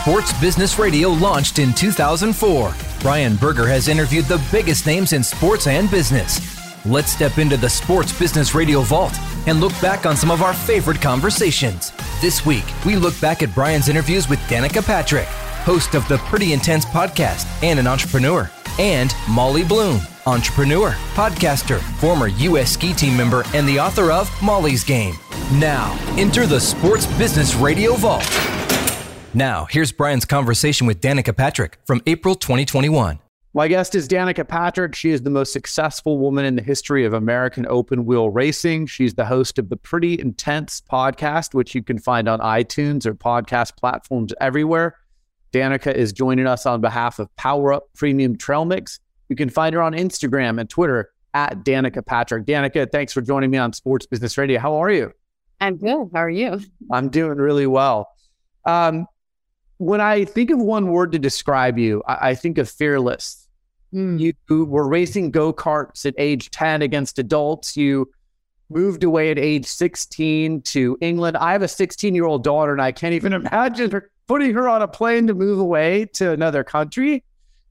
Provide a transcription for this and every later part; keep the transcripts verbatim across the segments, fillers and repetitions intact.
Sports Business Radio launched in two thousand four, Brian Berger has interviewed the biggest names in sports and business. Let's step into the Sports Business Radio Vault and look back on some of our favorite conversations. This week, we look back at Brian's interviews with Danica Patrick, host of the Pretty Intense podcast and an entrepreneur, and Molly Bloom, entrepreneur, podcaster, former U S ski team member, and the author of Molly's Game. Now, enter the Sports Business Radio Vault. Now, here's Brian's conversation with Danica Patrick from April twenty twenty-one. My guest is Danica Patrick. She is the most successful woman in the history of American open wheel racing. She's the host of the Pretty Intense podcast, which you can find on iTunes or podcast platforms everywhere. Danica is joining us on behalf of Power Up Premium Trail Mix. You can find her on Instagram and Twitter at Danica Patrick. Danica, thanks for joining me on Sports Business Radio. How are you? I'm good. How are you? I'm doing really well. Um, when I think of one word to describe you, I, I think of fearless. Mm. You were racing go-karts at age ten against adults. You moved away at age sixteen to England. I have a sixteen-year-old daughter, and I can't even imagine her putting her on a plane to move away to another country.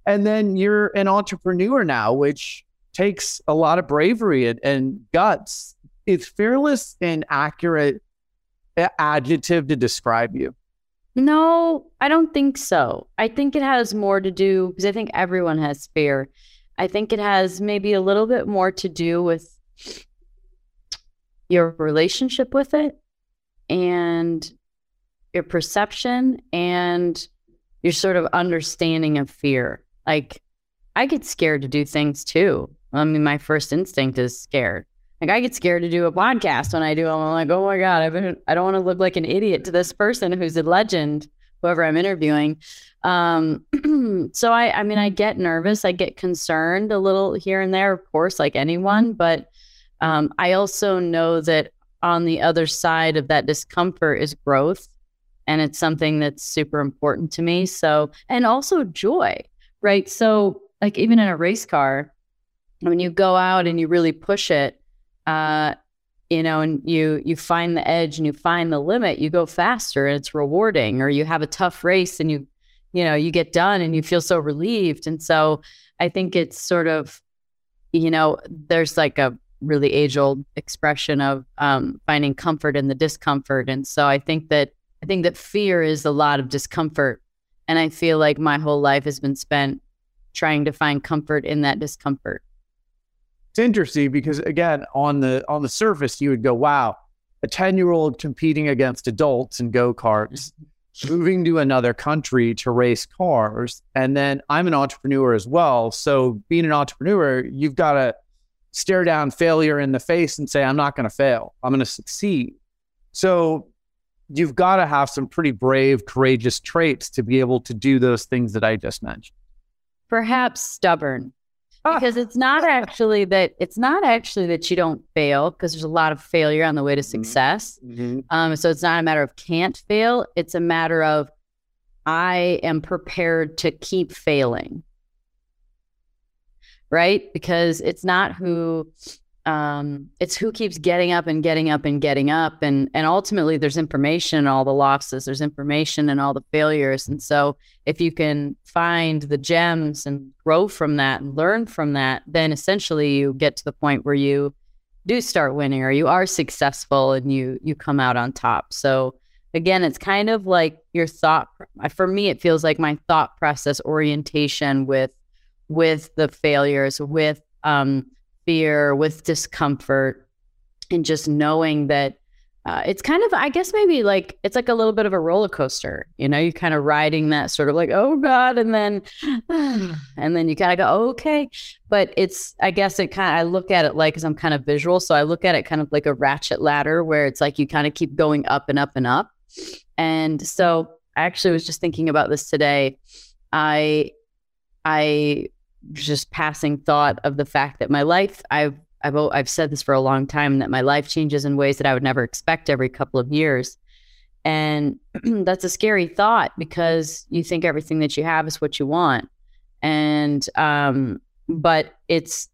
And then you're an entrepreneur now, which takes a lot of bravery and, and guts. Is fearless an accurate adjective to describe you? No, I don't think so. I think it has more to do, because I think everyone has fear. I think it has maybe a little bit more to do with your relationship with it and your perception and your sort of understanding of fear. Like, I get scared to do things too. I mean, my first instinct is scared. Like, I get scared to do a podcast when I do. I'm like, oh my God, I've been, I don't want to look like an idiot to this person who's a legend, whoever I'm interviewing. Um, so I, I mean, I get nervous. I get concerned a little here and there, of course, like anyone. But um, I also know that on the other side of that discomfort is growth. And it's something that's super important to me. So, and also joy, right? So like even in a race car, when you go out and you really push it, Uh, you know, and you you find the edge and you find the limit, you go faster and it's rewarding. Or you have a tough race and you, you know, you get done and you feel so relieved. And so I think it's sort of, you know, there's like a really age-old expression of um, finding comfort in the discomfort. And so I think that I think that fear is a lot of discomfort. And I feel like my whole life has been spent trying to find comfort in that discomfort. It's interesting because, again, on the on the surface, you would go, wow, a ten-year-old competing against adults in go-karts, moving to another country to race cars. And then I'm an entrepreneur as well. So being an entrepreneur, you've got to stare down failure in the face and say, I'm not going to fail. I'm going to succeed. So you've got to have some pretty brave, courageous traits to be able to do those things that I just mentioned. Perhaps stubborn. Because it's not actually that it's not actually that you don't fail, because there's a lot of failure on the way to success. Mm-hmm. Um, so it's not a matter of can't fail. It's a matter of I am prepared to keep failing. Right? Because it's not who um, it's who keeps getting up and getting up and getting up. And, and ultimately, there's information in all the losses. There's information in all the failures. And so if you can find the gems and grow from that and learn from that, then essentially you get to the point where you do start winning or you are successful and you, you come out on top. So again, it's kind of like your thought. For me, it feels like my thought process orientation with, with the failures, with, um, fear, with discomfort, and just knowing that uh, it's kind of, I guess maybe like, it's like a little bit of a roller coaster, you know, you're kind of riding that sort of like, oh God. And then, and then you kind of go, oh, okay. But it's, I guess it kind of, I look at it like, cause I'm kind of visual. So I look at it kind of like a ratchet ladder where it's like, you kind of keep going up and up and up. And so I actually was just thinking about this today. I, I, just passing thought of the fact that my life, I've, I've, I've said this for a long time, that my life changes in ways that I would never expect every couple of years. And that's a scary thought because you think everything that you have is what you want. And, um, but it's,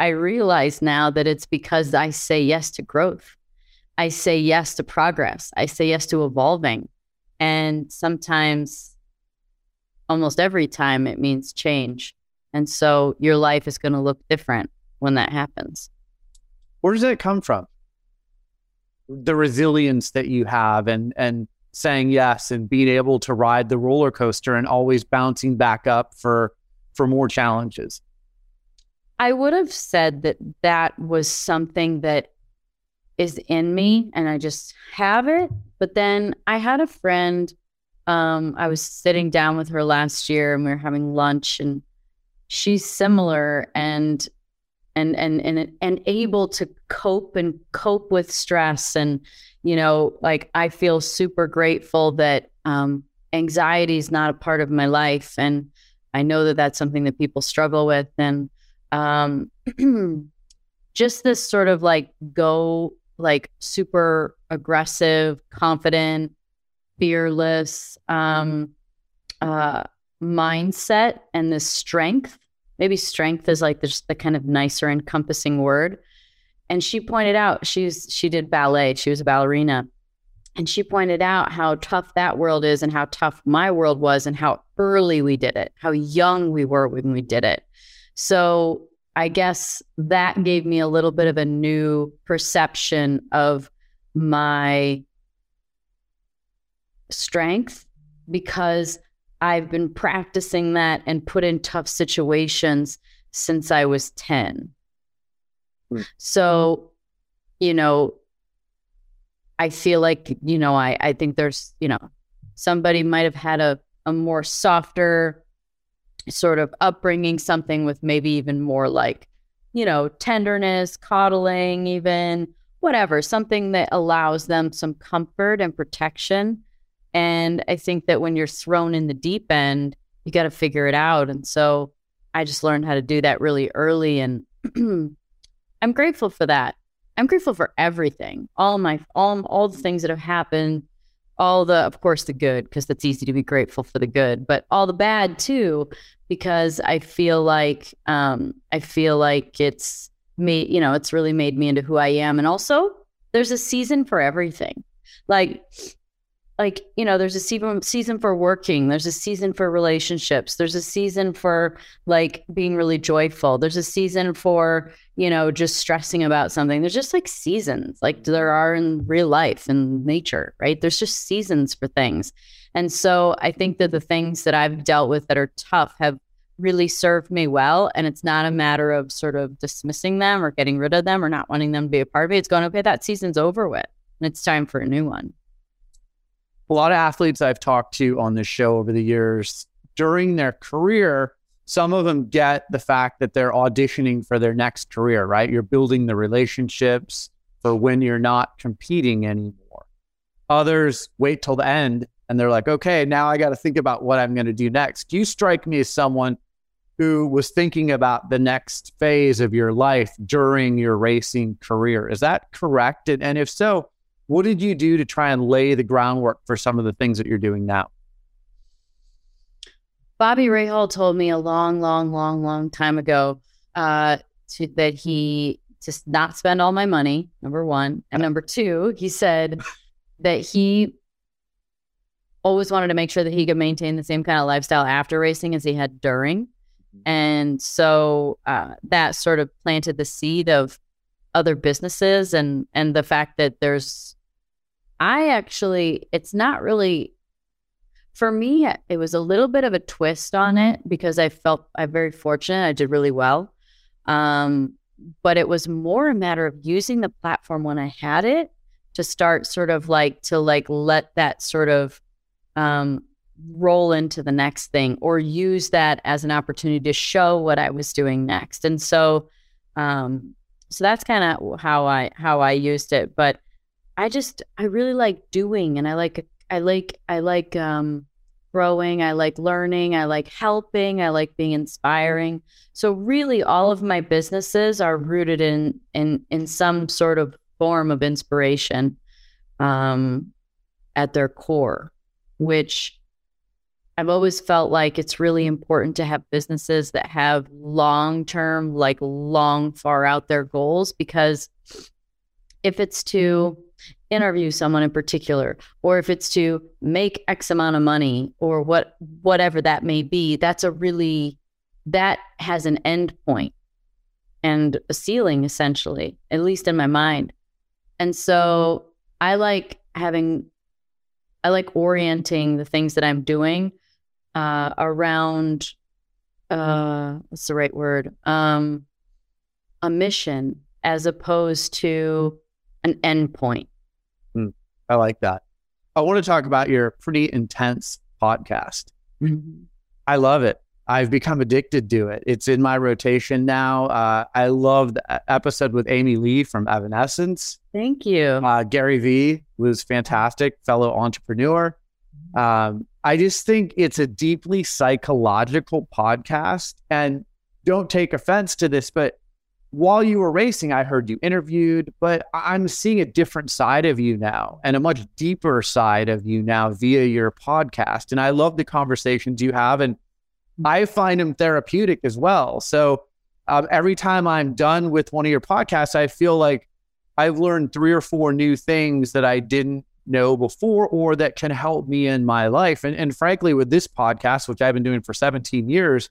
I realize now that it's because I say yes to growth. I say yes to progress. I say yes to evolving. And sometimes almost every time it means change. And so your life is going to look different when that happens. Where does that come from? The resilience that you have and, and saying yes and being able to ride the roller coaster and always bouncing back up for, for more challenges. I would have said that that was something that is in me and I just have it. But then I had a friend, um, I was sitting down with her last year and we were having lunch, and she's similar and and and and and able to cope and cope with stress. And, you know, like I feel super grateful that um, anxiety is not a part of my life. And I know that that's something that people struggle with. And um, just this sort of like go like super aggressive, confident, fearless um, uh, mindset and this strength. Maybe strength is like just the kind of nicer encompassing word. And she pointed out, she's she did ballet, she was a ballerina. And she pointed out how tough that world is and how tough my world was and how early we did it, how young we were when we did it. So I guess that gave me a little bit of a new perception of my strength, because I've been practicing that and put in tough situations since I was ten. Mm. So, you know, I feel like, you know, I, I think there's, you know, somebody might have had a, a more softer sort of upbringing, something with maybe even more like, you know, tenderness, coddling, even whatever, something that allows them some comfort and protection. And I think that when you're thrown in the deep end, you got to figure it out. And so I just learned how to do that really early. And I'm grateful for that. I'm grateful for everything, all my, all, all the things that have happened, all the, of course, the good, because it's easy to be grateful for the good, but all the bad too, because I feel like, um, I feel like it's made, you know, it's really made me into who I am. And also there's a season for everything. Like, Like, you know, there's a season, season for working. There's a season for relationships. There's a season for like being really joyful. There's a season for, you know, just stressing about something. There's just like seasons like there are in real life and nature, right? There's just seasons for things. And so I think that the things that I've dealt with that are tough have really served me well. And it's not a matter of sort of dismissing them or getting rid of them or not wanting them to be a part of it. It's going, okay, that season's over with and it's time for a new one. A lot of athletes I've talked to on this show over the years, during their career, some of them get the fact that they're auditioning for their next career, right? You're building the relationships for when you're not competing anymore. Others wait till the end and they're like, okay, now I got to think about what I'm going to do next. You strike me as someone who was thinking about the next phase of your life during your racing career. Is that correct? And, and if so, what did you do to try and lay the groundwork for some of the things that you're doing now? Bobby Rahal told me a long, long, long, long time ago uh, to, that he just not spend all my money, number one. And number two, he said that he always wanted to make sure that he could maintain the same kind of lifestyle after racing as he had during. And so uh, that sort of planted the seed of other businesses and, and the fact that there's, I actually, it's not really, for me, it was a little bit of a twist on it because I felt I'm very fortunate. I did really well. Um, but it was more a matter of using the platform when I had it to start sort of like, to like, let that sort of um, roll into the next thing or use that as an opportunity to show what I was doing next. And so, um, So that's kind of how I how I used it, but I just I really like doing, and I like I like I like um, growing, I like learning, I like helping, I like being inspiring. So really, all of my businesses are rooted in in in some sort of form of inspiration um, at their core, which I've always felt like it's really important to have businesses that have long-term, like long, far out there goals, because if it's too, interview someone in particular, or if it's to make X amount of money or what, whatever that may be, that's a really, that has an end point and a ceiling, essentially, at least in my mind. And so I like having, I like orienting the things that I'm doing uh, around, uh, what's the right word? Um, a mission as opposed to an end point. Mm, I like that. I want to talk about your Pretty Intense podcast. Mm-hmm. I love it. I've become addicted to it. It's in my rotation now. Uh, I love the episode with Amy Lee from Evanescence. Thank you. Uh, Gary V was fantastic, fellow entrepreneur. Um, I just think it's a deeply psychological podcast. And don't take offense to this, but while you were racing, I heard you interviewed, but I'm seeing a different side of you now and a much deeper side of you now via your podcast. And I love the conversations you have, and I find them therapeutic as well. So um, every time I'm done with one of your podcasts, I feel like I've learned three or four new things that I didn't know before or that can help me in my life. And, and frankly, with this podcast, which I've been doing for seventeen years,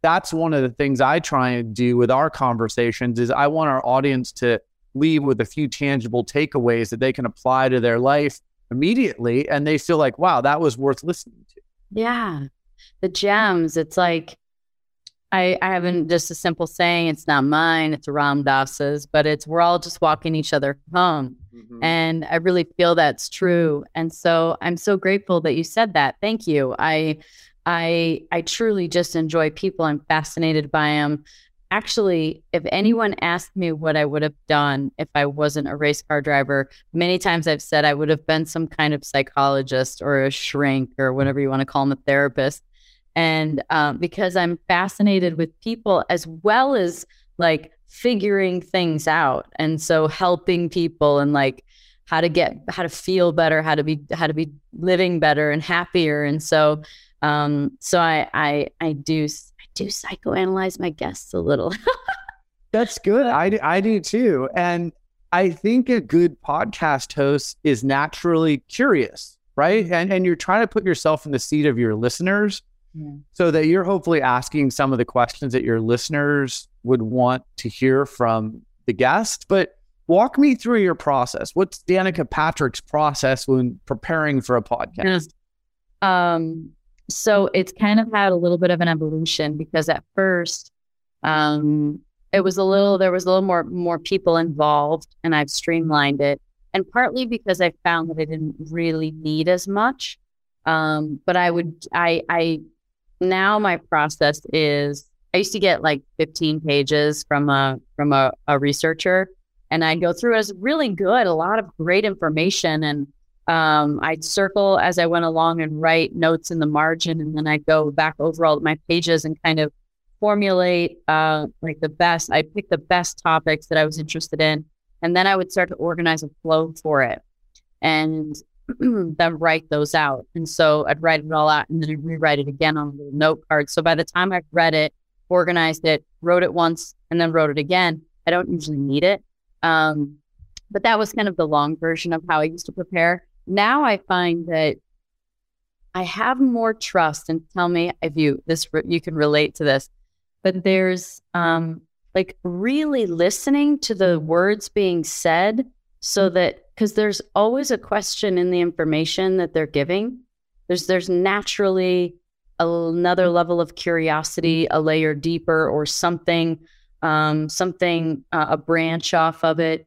that's one of the things I try and do with our conversations is I want our audience to leave with a few tangible takeaways that they can apply to their life immediately. And they feel like, wow, that was worth listening to. Yeah. The gems, it's like, I, I haven't, just a simple saying, it's not mine, it's Ram Dass's, but it's, we're all just walking each other home. Mm-hmm. And I really feel that's true. And so I'm so grateful that you said that. Thank you. I, I, I truly just enjoy people. I'm fascinated by them. Actually, if anyone asked me what I would have done if I wasn't a race car driver, many times I've said I would have been some kind of psychologist or a shrink or whatever you want to call them, a therapist. And um, because I'm fascinated with people as well as like figuring things out. And so helping people and like how to get, how to feel better, how to be, how to be living better and happier. And so, um, so I, I, I do, I do psychoanalyze my guests a little. That's good. I do, I do too. And I think a good podcast host is naturally curious, right? And, and you're trying to put yourself in the seat of your listeners. Yeah. So that you're hopefully asking some of the questions that your listeners would want to hear from the guest. But walk me through your process. What's Danica Patrick's process when preparing for a podcast? Yeah. Um, so it's kind of had a little bit of an evolution because at first um, it was a little, there was a little more, more people involved, and I've streamlined it. And partly because I found that I didn't really need as much. Um, but I would, I, I, Now my process is I used to get like fifteen pages from a from a, a researcher, and I'd go through it. It was really good, a lot of great information. And um, I'd circle as I went along and write notes in the margin. And then I'd go back over all of my pages and kind of formulate uh, like the best. I picked the best topics that I was interested in. And then I would start to organize a flow for it and then write those out. And so I'd write it all out and then I'd rewrite it again on a little note card. So by the time I've read it, organized it, wrote it once, and then wrote it again, I don't usually need it. Um, but that was kind of the long version of how I used to prepare. Now I find that I have more trust, and tell me if you, this, you can relate to this, but there's um, like really listening to the words being said so that, because there's always a question in the information that they're giving. There's there's naturally another level of curiosity, a layer deeper, or something, um, something uh, a branch off of it.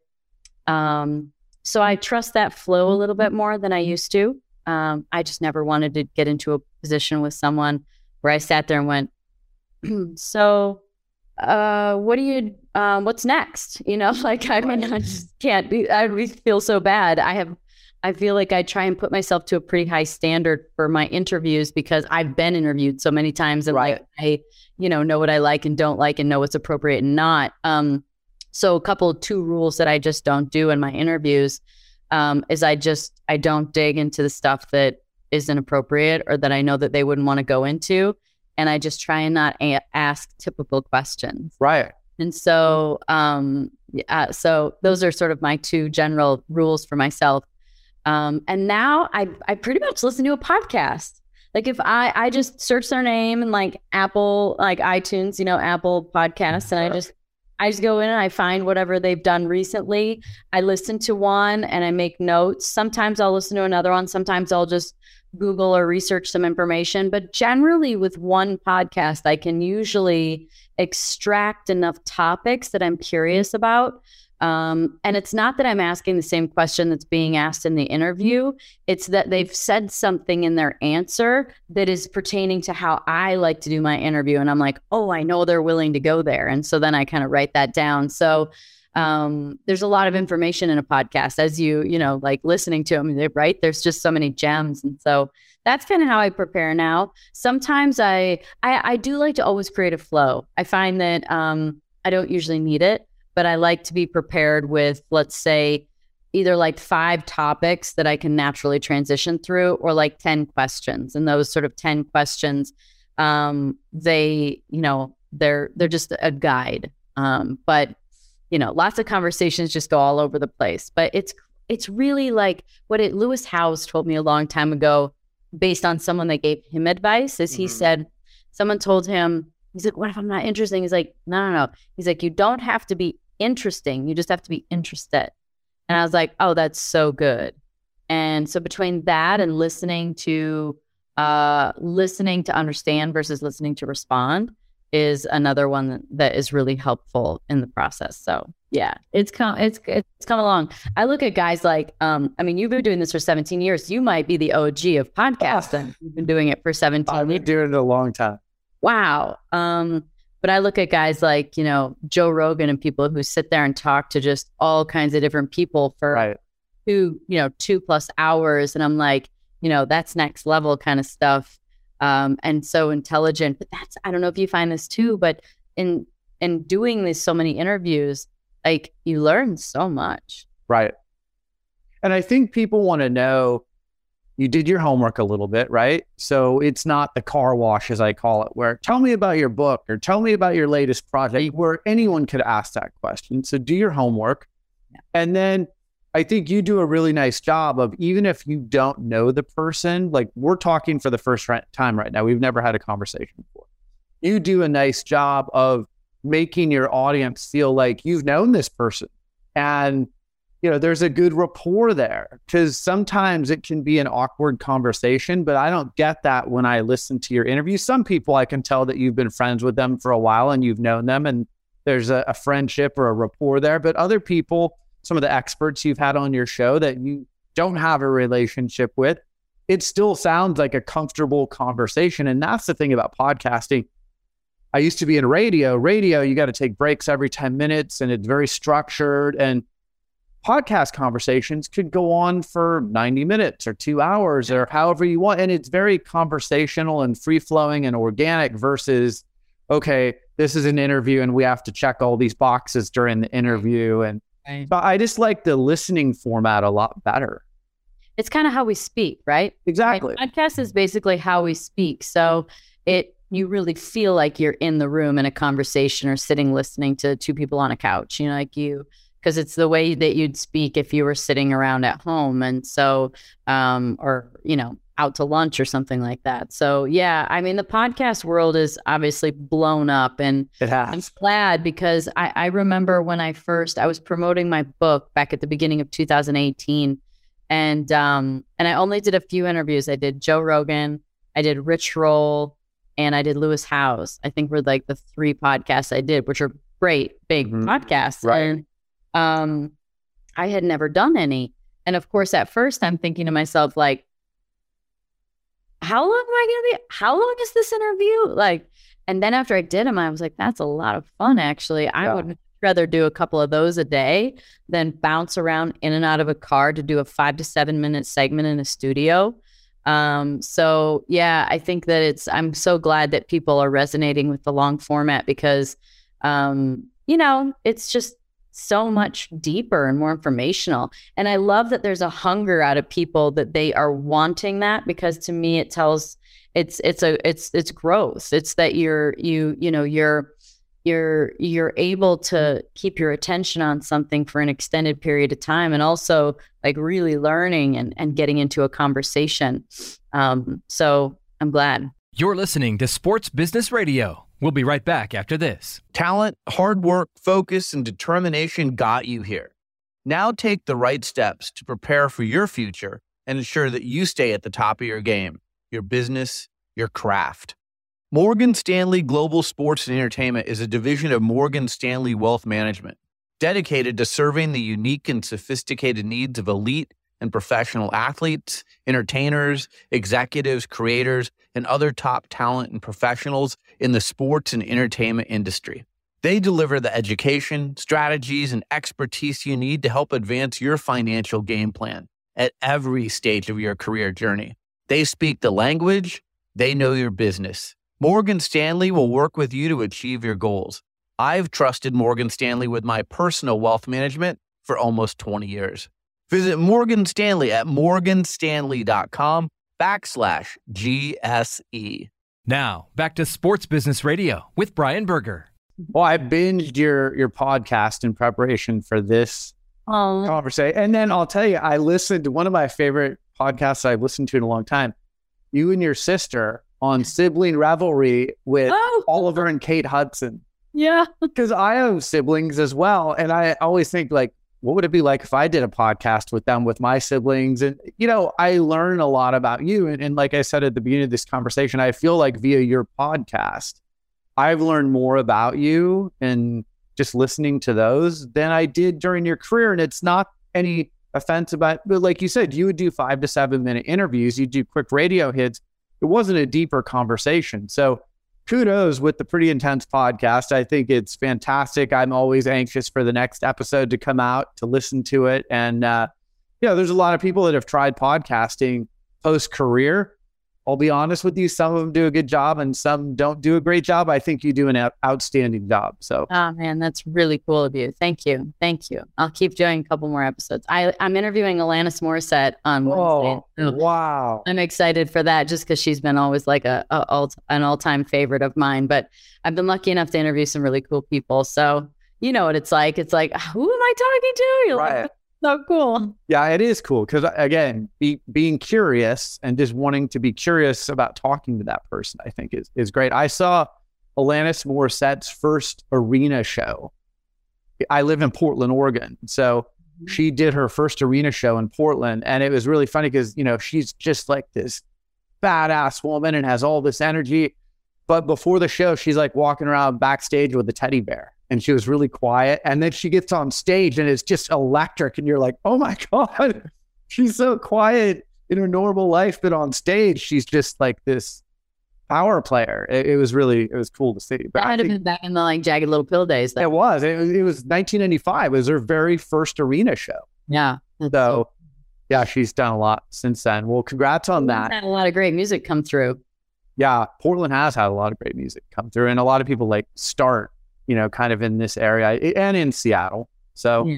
Um, so I trust that flow a little bit more than I used to. Um, I just never wanted to get into a position with someone where I sat there and went, so uh, what do you, um, what's next? You know, like, I mean, I just can't be, I feel so bad. I have, I feel like I try and put myself to a pretty high standard for my interviews because I've been interviewed so many times and right. I, I, you know, know what I like and don't like and know what's appropriate and not. Um, so a couple of two rules that I just don't do in my interviews, um, is I just, I don't dig into the stuff that isn't appropriate or that I know that they wouldn't want to go into. And I just try and not a- ask typical questions. Right. And so, um, uh, so those are sort of my two general rules for myself. Um, and now I, I pretty much listen to a podcast. Like if I, I just search their name and like Apple, like iTunes, you know, Apple Podcasts. And I just, I just go in and I find whatever they've done recently. I listen to one and I make notes. Sometimes I'll listen to another one. Sometimes I'll just Google or research some information. But generally with one podcast, I can usually extract enough topics that I'm curious about. Um, and it's not that I'm asking the same question that's being asked in the interview. It's that they've said something in their answer that is pertaining to how I like to do my interview. And I'm like, oh, I know they're willing to go there. And so then I kind of write that down. So um, there's a lot of information in a podcast as you, you know, like listening to them, right? There's just so many gems. And so that's kind of how I prepare now. Sometimes I, I, I do like to always create a flow. I find that um, I don't usually need it, but I like to be prepared with, let's say, either like five topics that I can naturally transition through or like ten questions. And those sort of ten questions, um, they, you know, they're they're just a guide. Um, but, you know, lots of conversations just go all over the place. But it's it's really like what it, Lewis Howes told me a long time ago, based on someone that gave him advice, is he mm-hmm. said, someone told him, he's like, what if I'm not interesting? He's like, no, no, no. He's like, you don't have to be interesting. You just have to be interested. And I was like, oh, that's so good. And so between that and listening to uh, listening to understand versus listening to respond is another one that, that is really helpful in the process. So yeah, it's come it's it's come along. I look at guys like, um, I mean, you've been doing this for seventeen years. You might be the O G of podcasting. Oh. You've been doing it for seventeen. I've been doing it a long time. Wow. Um, but I look at guys like, you know, Joe Rogan and people who sit there and talk to just all kinds of different people for right. two, you know, two plus hours. And I'm like, you know, that's next level kind of stuff. Um, and so intelligent, but that's, I don't know if you find this too, but in, in doing these so many interviews, like you learn so much. Right. And I think people want to know, you did your homework a little bit, right? So it's not the car wash, as I call it, where tell me about your book or tell me about your latest project, where anyone could ask that question. So do your homework. Yeah. And then I think you do a really nice job of, even if you don't know the person, like we're talking for the first time right now, we've never had a conversation before. You do a nice job of making your audience feel like you've known this person. And you know, there's a good rapport there, because sometimes it can be an awkward conversation, but I don't get that when I listen to your interview. Some people I can tell that you've been friends with them for a while and you've known them and there's a, a friendship or a rapport there. But other people, some of the experts you've had on your show that you don't have a relationship with, it still sounds like a comfortable conversation. And that's the thing about podcasting. I used to be in radio. Radio, you got to take breaks every ten minutes and it's very structured, and podcast conversations could go on for ninety minutes or two hours or however you want. And it's very conversational and free-flowing and organic versus, okay, this is an interview and we have to check all these boxes during the interview. And right. but I just like the listening format a lot better. It's kind of how we speak, right? Exactly. Right? Podcast is basically how we speak. So it you really feel like you're in the room in a conversation or sitting listening to two people on a couch. You know, like you... because it's the way that you'd speak if you were sitting around at home, and so, um, or, you know, out to lunch or something like that. So, yeah, I mean, the podcast world is obviously blown up, and it has. I'm glad, because I, I remember when I first, I was promoting my book back at the beginning of two thousand eighteen, and, um, and I only did a few interviews. I did Joe Rogan, I did Rich Roll, and I did Lewis Howes. I think were like the three podcasts I did, which are great, big mm-hmm. podcasts. Right. And, Um, I had never done any. And of course, at first I'm thinking to myself, like, how long am I going to be, how long is this interview? Like, and then after I did them, I was like, that's a lot of fun. Actually, I yeah. would rather do a couple of those a day than bounce around in and out of a car to do a five to seven minute segment in a studio. Um, so yeah, I think that it's, I'm so glad that people are resonating with the long format, because, um, you know, it's just so much deeper and more informational. And I love that there's a hunger out of people that they are wanting that, because to me it tells it's it's a it's it's growth. It's that you're you you know you're you're you're able to keep your attention on something for an extended period of time, and also like really learning and, and getting into a conversation. Um, so I'm glad. You're listening to Sports Business Radio. We'll be right back after this. Talent, hard work, focus, and determination got you here. Now take the right steps to prepare for your future and ensure that you stay at the top of your game, your business, your craft. Morgan Stanley Global Sports and Entertainment is a division of Morgan Stanley Wealth Management, dedicated to serving the unique and sophisticated needs of elite and professional athletes, entertainers, executives, creators, and other top talent and professionals in the sports and entertainment industry. They deliver the education, strategies, and expertise you need to help advance your financial game plan at every stage of your career journey. They speak the language, they know your business. Morgan Stanley will work with you to achieve your goals. I've trusted Morgan Stanley with my personal wealth management for almost twenty years. Visit Morgan Stanley at morganstanley.com backslash GSE. Now, back to Sports Business Radio with Brian Berger. Well, I binged your, your podcast in preparation for this oh. conversation. And then I'll tell you, I listened to one of my favorite podcasts I've listened to in a long time. You and your sister on sibling rivalry with oh. Oliver and Kate Hudson. Yeah. Because I have siblings as well. And I always think like, what would it be like if I did a podcast with them, with my siblings? And, you know, I learn a lot about you. And, and like I said at the beginning of this conversation, I feel like via your podcast, I've learned more about you and just listening to those than I did during your career. And it's not any offense about, but like you said, you would do five to seven minute interviews. You do quick radio hits. It wasn't a deeper conversation. So kudos with the Pretty Intense podcast. I think it's fantastic. I'm always anxious for the next episode to come out, to listen to it. And, uh, you know, there's a lot of people that have tried podcasting post-career. I'll be honest with you, some of them do a good job and some don't do a great job. I think you do an outstanding job. So, oh man, that's really cool of you. Thank you. Thank you. I'll keep doing a couple more episodes. I, I'm interviewing Alanis Morissette on Wednesday. Oh, wow. I'm excited for that just because she's been always like a, a all, an all-time favorite of mine. But I've been lucky enough to interview some really cool people. So you know what it's like. It's like, who am I talking to? You're right. Like, so cool. Yeah, it is cool because again, be, being curious and just wanting to be curious about talking to that person, I think is is great. I saw Alanis Morissette's first arena show. I live in Portland, Oregon, so she did her first arena show in Portland, and it was really funny because you know she's just like this badass woman and has all this energy, but before the show, she's like walking around backstage with a teddy bear. And she was really quiet. And then she gets on stage and it's just electric. And you're like, oh my God, she's so quiet in her normal life. But on stage, she's just like this power player. It, it was really, it was cool to see. But that might have been back in the like Jagged Little Pill days. Though. It was. It was. It was nineteen ninety-five. It was her very first arena show. Yeah. So, so yeah, she's done a lot since then. Well, congrats on that. Had a lot of great music come through. Yeah. Portland has had a lot of great music come through. And a lot of people like start. You know, kind of in this area and in Seattle. So yeah.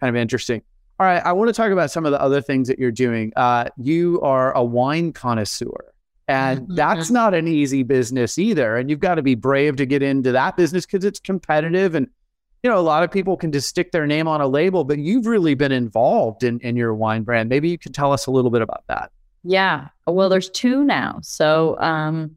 Kind of interesting. All right. I want to talk about some of the other things that you're doing. Uh, you are a wine connoisseur and mm-hmm. that's not an easy business either. And you've got to be brave to get into that business because it's competitive. And, you know, a lot of people can just stick their name on a label, but you've really been involved in, in your wine brand. Maybe you could tell us a little bit about that. Yeah. Well, there's two now. So, um,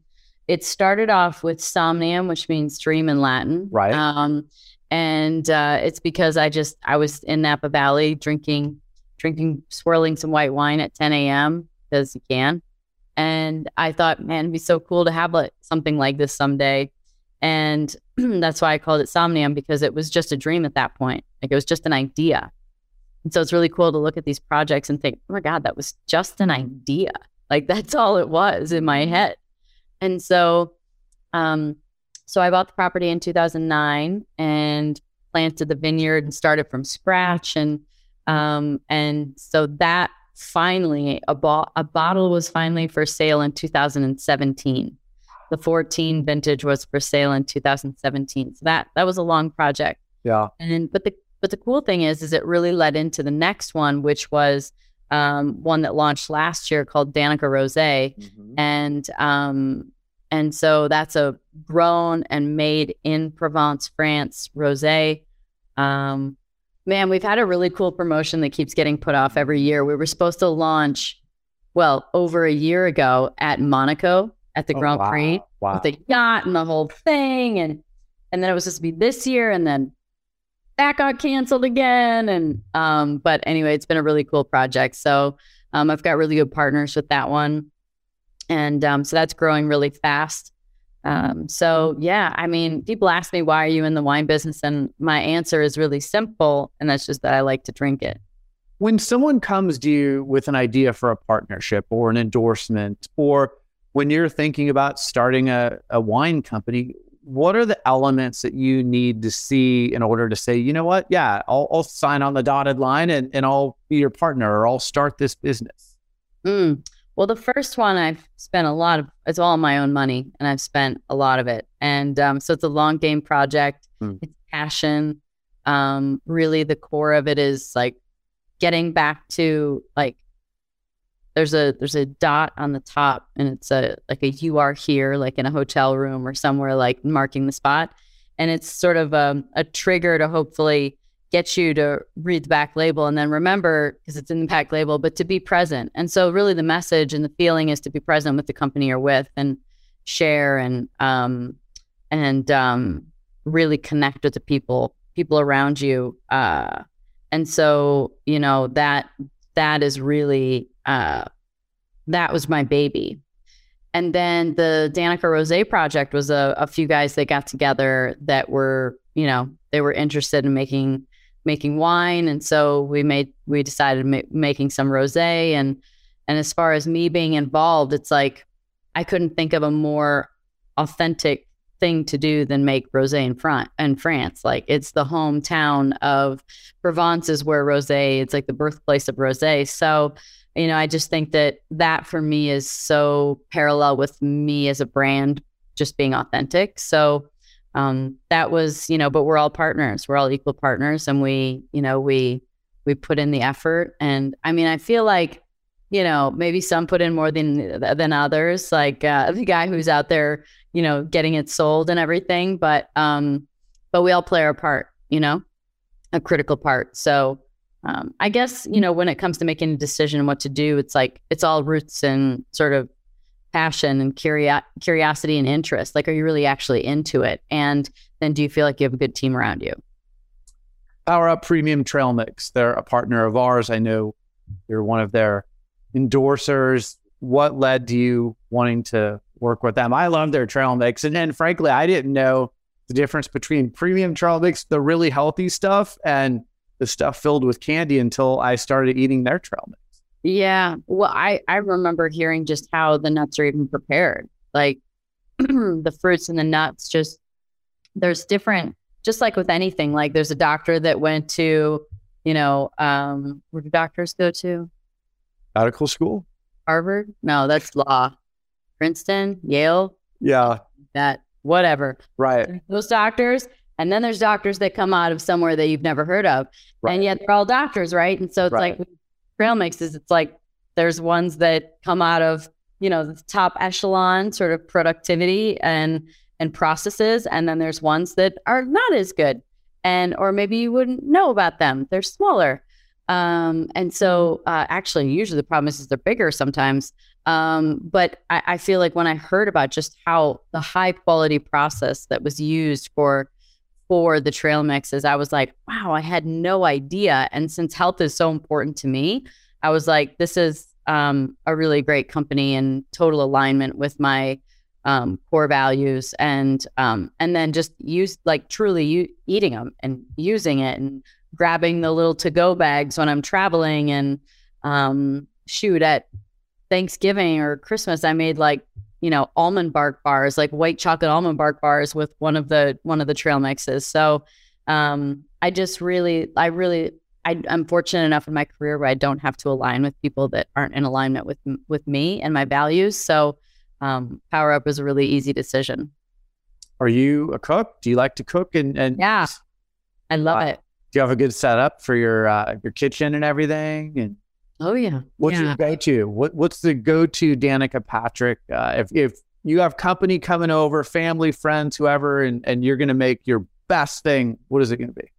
it started off with Somnium, which means dream in Latin. Right. Um, and uh, it's because I just, I was in Napa Valley drinking, drinking, swirling some white wine at ten a.m. because you can. And I thought, man, it'd be so cool to have like, something like this someday. And that's why I called it Somnium, because it was just a dream at that point. Like it was just an idea. And so it's really cool to look at these projects and think, oh my God, that was just an idea. Like that's all it was in my head. And so, um, so I bought the property in two thousand nine and planted the vineyard and started from scratch. And, um, and so that finally a, bo- a bottle was finally for sale in two thousand seventeen. The fourteen vintage was for sale in two thousand seventeen. So that, that was a long project. Yeah. And then, but the, but the cool thing is, is it really led into the next one, which was, Um, one that launched last year called Danica Rosé. Mm-hmm. And um, and so that's a grown and made in Provence, France, rosé. Um, man, we've had a really cool promotion that keeps getting put off every year. We were supposed to launch, well, over a year ago at Monaco at the oh, Grand wow. Prix wow. with the yacht and the whole thing. And, and then it was supposed to be this year, and then that got canceled again. And, um, but anyway, it's been a really cool project. So, um, I've got really good partners with that one. And, um, so that's growing really fast. Um, so yeah, I mean, people ask me, why are you in the wine business? And my answer is really simple. And that's just that I like to drink it. When someone comes to you with an idea for a partnership or an endorsement, or when you're thinking about starting a, a wine company, what are the elements that you need to see in order to say, you know what? Yeah, I'll, I'll sign on the dotted line and, and I'll be your partner, or I'll start this business. Mm. Well, the first one I've spent a lot of, it's all my own money, and I've spent a lot of it. And um, so it's a long game project. Mm. It's passion. Um, really the core of it is like getting back to like, there's a, there's a dot on the top, and it's a, like a, you are here, like in a hotel room or somewhere, like marking the spot. And it's sort of a, a trigger to hopefully get you to read the back label and then remember, because it's in the back label, but to be present. And so really the message and the feeling is to be present with the company you're with and share and, um, and, um, really connect with the people, people around you. Uh, and so, you know, that, that is really, uh, that was my baby. And then the Danica Rosé project was a, a few guys that got together that were, you know, they were interested in making, making wine. And so we made, we decided ma- making some rosé. And, and as far as me being involved, it's like, I couldn't think of a more authentic thing to do than make rosé in front in France. Like, it's the hometown of Provence is where rosé, it's like the birthplace of rosé. So, you know, I just think that that for me is so parallel with me as a brand, just being authentic. So, um, that was, you know, but we're all partners, we're all equal partners. And we, you know, we, we put in the effort. And I mean, I feel like, you know, maybe some put in more than, than others, like, uh, the guy who's out there, you know, getting it sold and everything, but, um, but we all play our part, you know, a critical part. So, um, I guess, you know, when it comes to making a decision what to do, it's like, it's all roots and sort of passion and curio- curiosity and interest. Like, are you really actually into it? And then do you feel like you have a good team around you? Power Up Premium Trail Mix. They're a partner of ours. I know you're one of their endorsers. What led to you wanting to work with them? I love their trail mix. And then frankly, I didn't know the difference between premium trail mix, the really healthy stuff, and the stuff filled with candy until I started eating their trail mix. Yeah. Well, I, I remember hearing just how the nuts are even prepared, like the fruits and the nuts, just there's different, just like with anything, like there's a doctor that went to, you know, um, where do doctors go to? Medical school? Harvard? No, that's law. Princeton, Yale. Yeah. That, whatever. Right. Those doctors. And then there's doctors that come out of somewhere that you've never heard of. Right. And yet they're all doctors, right? And so it's right. like trail mixes, it's like there's ones that come out of, you know, the top echelon sort of productivity and and processes. And then there's ones that are not as good. And or maybe you wouldn't know about them. They're smaller. Um, and so uh, actually, usually the problem is they're bigger sometimes. Um, but I, I feel like when I heard about just how the high quality process that was used for for the trail mixes, I was like, wow, I had no idea. And since health is so important to me, I was like, this is um, a really great company and total alignment with my um, core values. And um, and then just use like truly u- eating them and using it and grabbing the little to-go bags when I'm traveling. And um, shoot, at Thanksgiving or Christmas, I made like, you know, almond bark bars, like white chocolate almond bark bars with one of the, one of the trail mixes. So, um, I just really, I really, I, I'm fortunate enough in my career where I don't have to align with people that aren't in alignment with, with me and my values. So, um, Power Up was a really easy decision. Are you a cook? Do you like to cook? And, and yeah, I love uh, it. Do you have a good setup for your, uh, your kitchen and everything? And Oh yeah. What's yeah. your go-to? What What's the go-to Danica Patrick? Uh, if if You have company coming over, family, friends, whoever, and, and you're going to make your best thing. What is it going to be?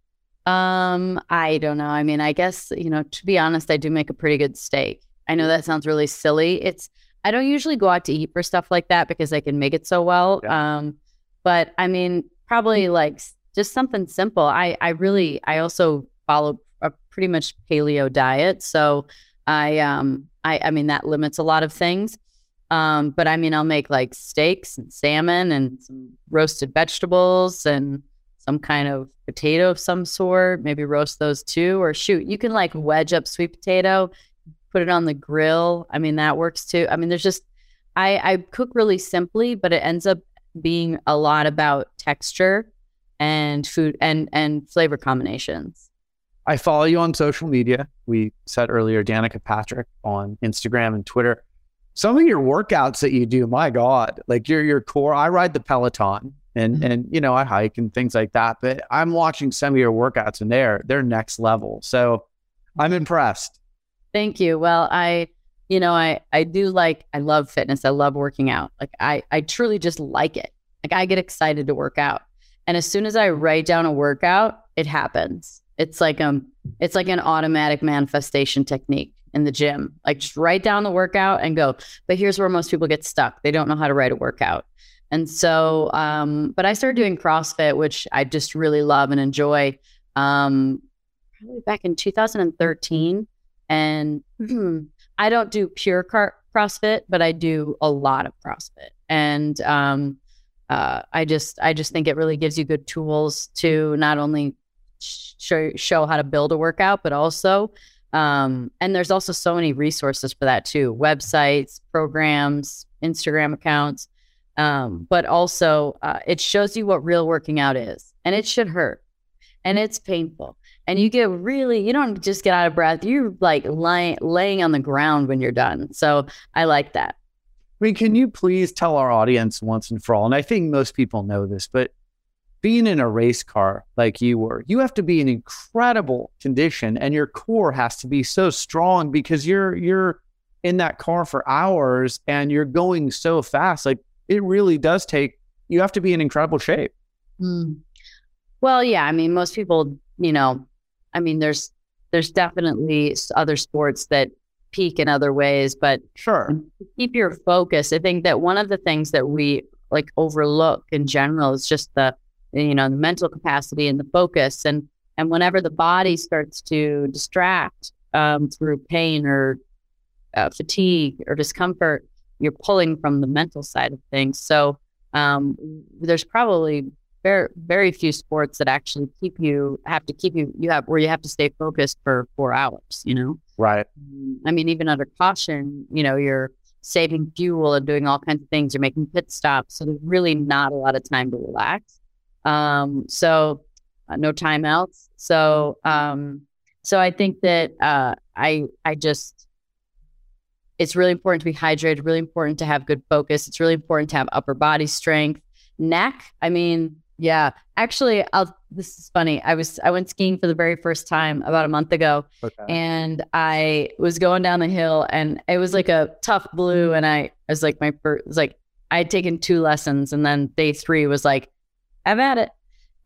Um, I don't know. I mean, I guess, you know, to be honest, I do make a pretty good steak. I know that sounds really silly. It's, I don't usually go out to eat for stuff like that because I can make it so well. Yeah. Um, but I mean, probably like just something simple. I, I really, I also follow a pretty much paleo diet. So I, um, I, I mean, that limits a lot of things. Um, but I mean, I'll make like steaks and salmon and some roasted vegetables and some kind of potato of some sort, maybe roast those too, or shoot, you can like wedge up sweet potato, put it on the grill. I mean, that works too. I mean, there's just, I, I cook really simply, but it ends up being a lot about texture and food and, and flavor combinations. I follow you on social media. We said earlier, Danica Patrick on Instagram and Twitter. Some of your workouts that you do, my God, like your, your core, I ride the Peloton. And, mm-hmm. and, you know, I hike and things like that, but I'm watching some of your workouts and they're, they're next level. So I'm impressed. Thank you. Well, I, you know, I, I do like, I love fitness. I love working out. Like I, I truly just like it. Like I get excited to work out. And as soon as I write down a workout, it happens. It's like, um, it's like an automatic manifestation technique in the gym. Like just write down the workout and go, but here's where most people get stuck. They don't know how to write a workout. And so, um, but I started doing CrossFit, which I just really love and enjoy, um, probably back in two thousand thirteen. And I don't do pure car- CrossFit, but I do a lot of CrossFit. And um, uh, I just, I just think it really gives you good tools to not only sh- show how to build a workout, but also, um, and there's also so many resources for that too. Websites, programs, Instagram accounts. Um, but also, uh, it shows you what real working out is, and it should hurt and it's painful and you get really, you don't just get out of breath. You're like lying, laying on the ground when you're done. So I like that. I mean, can you please tell our audience once and for all, and I think most people know this, but being in a race car like you were, you have to be in incredible condition and your core has to be so strong because you're, you're in that car for hours and you're going so fast. Like, it really does take, you have to be in incredible shape. Mm. Well, yeah. I mean, most people, you know, I mean, there's, there's definitely other sports that peak in other ways, but sure. Keep your focus. I think that one of the things that we like overlook in general is just the, you know, the mental capacity and the focus. And, and whenever the body starts to distract um, through pain or uh, fatigue or discomfort, you're pulling from the mental side of things. So um, there's probably very, very few sports that actually keep you, have to keep you, you have, where you have to stay focused for four hours, you know? Right. I mean, even under caution, you know, you're saving fuel and doing all kinds of things. You're making pit stops. So there's really not a lot of time to relax. Um, so uh, no timeouts. So, um, so I think that uh, I, I just, it's really important to be hydrated, really important to have good focus. It's really important to have upper body strength, neck. I mean, yeah, actually, I'll, this is funny. I was, I went skiing for the very first time about a month ago, okay. And I was going down the hill and it was like a tough blue. And I, I was like, my first, it was like, I had taken two lessons and then day three was like, I'm at it.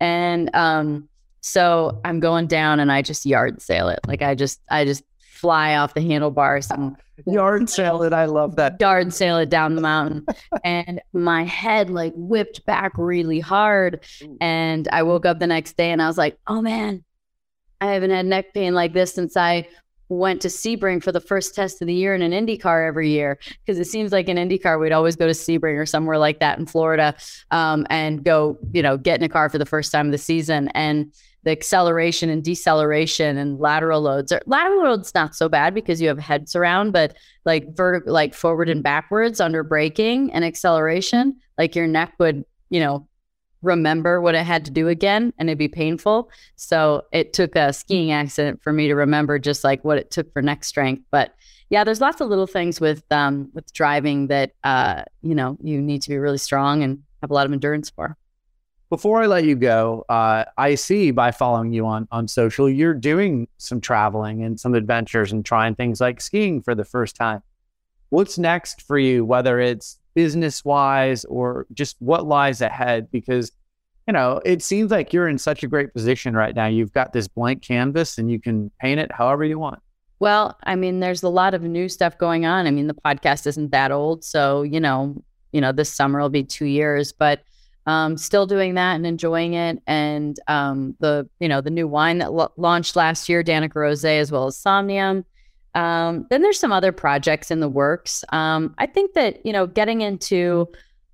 And, um, so I'm going down and I just yard sail it. Like I just, I just, fly off the handlebars and yard sail it. I love that. Yard sail it down the mountain. And my head like whipped back really hard. And I woke up the next day and I was like, oh man, I haven't had neck pain like this since I went to Sebring for the first test of the year in an IndyCar every year. Cause it seems like in IndyCar, we'd always go to Sebring or somewhere like that in Florida um, and go, you know, get in a car for the first time of the season. And the acceleration and deceleration and lateral loads are lateral loads, not so bad because you have head surround, but like vertical, like forward and backwards under braking and acceleration, like your neck would, you know, remember what it had to do again and it'd be painful. So it took a skiing accident for me to remember just like what it took for neck strength. But yeah, there's lots of little things with, um, with driving that, uh, you know, you need to be really strong and have a lot of endurance for. Before I let you go, uh, I see by following you on, on social, you're doing some traveling and some adventures and trying things like skiing for the first time. What's next for you, whether it's business-wise, or just what lies ahead? Because, you know, it seems like you're in such a great position right now. You've got this blank canvas and you can paint it however you want. Well, I mean, there's a lot of new stuff going on. I mean, the podcast isn't that old. So, you know, you know, this summer will be two years, but um, still doing that and enjoying it. And um, the, you know, the new wine that lo- launched last year, Danica Rosé, as well as Somnium. Um, then there's some other projects in the works. Um, I think that, you know, getting into,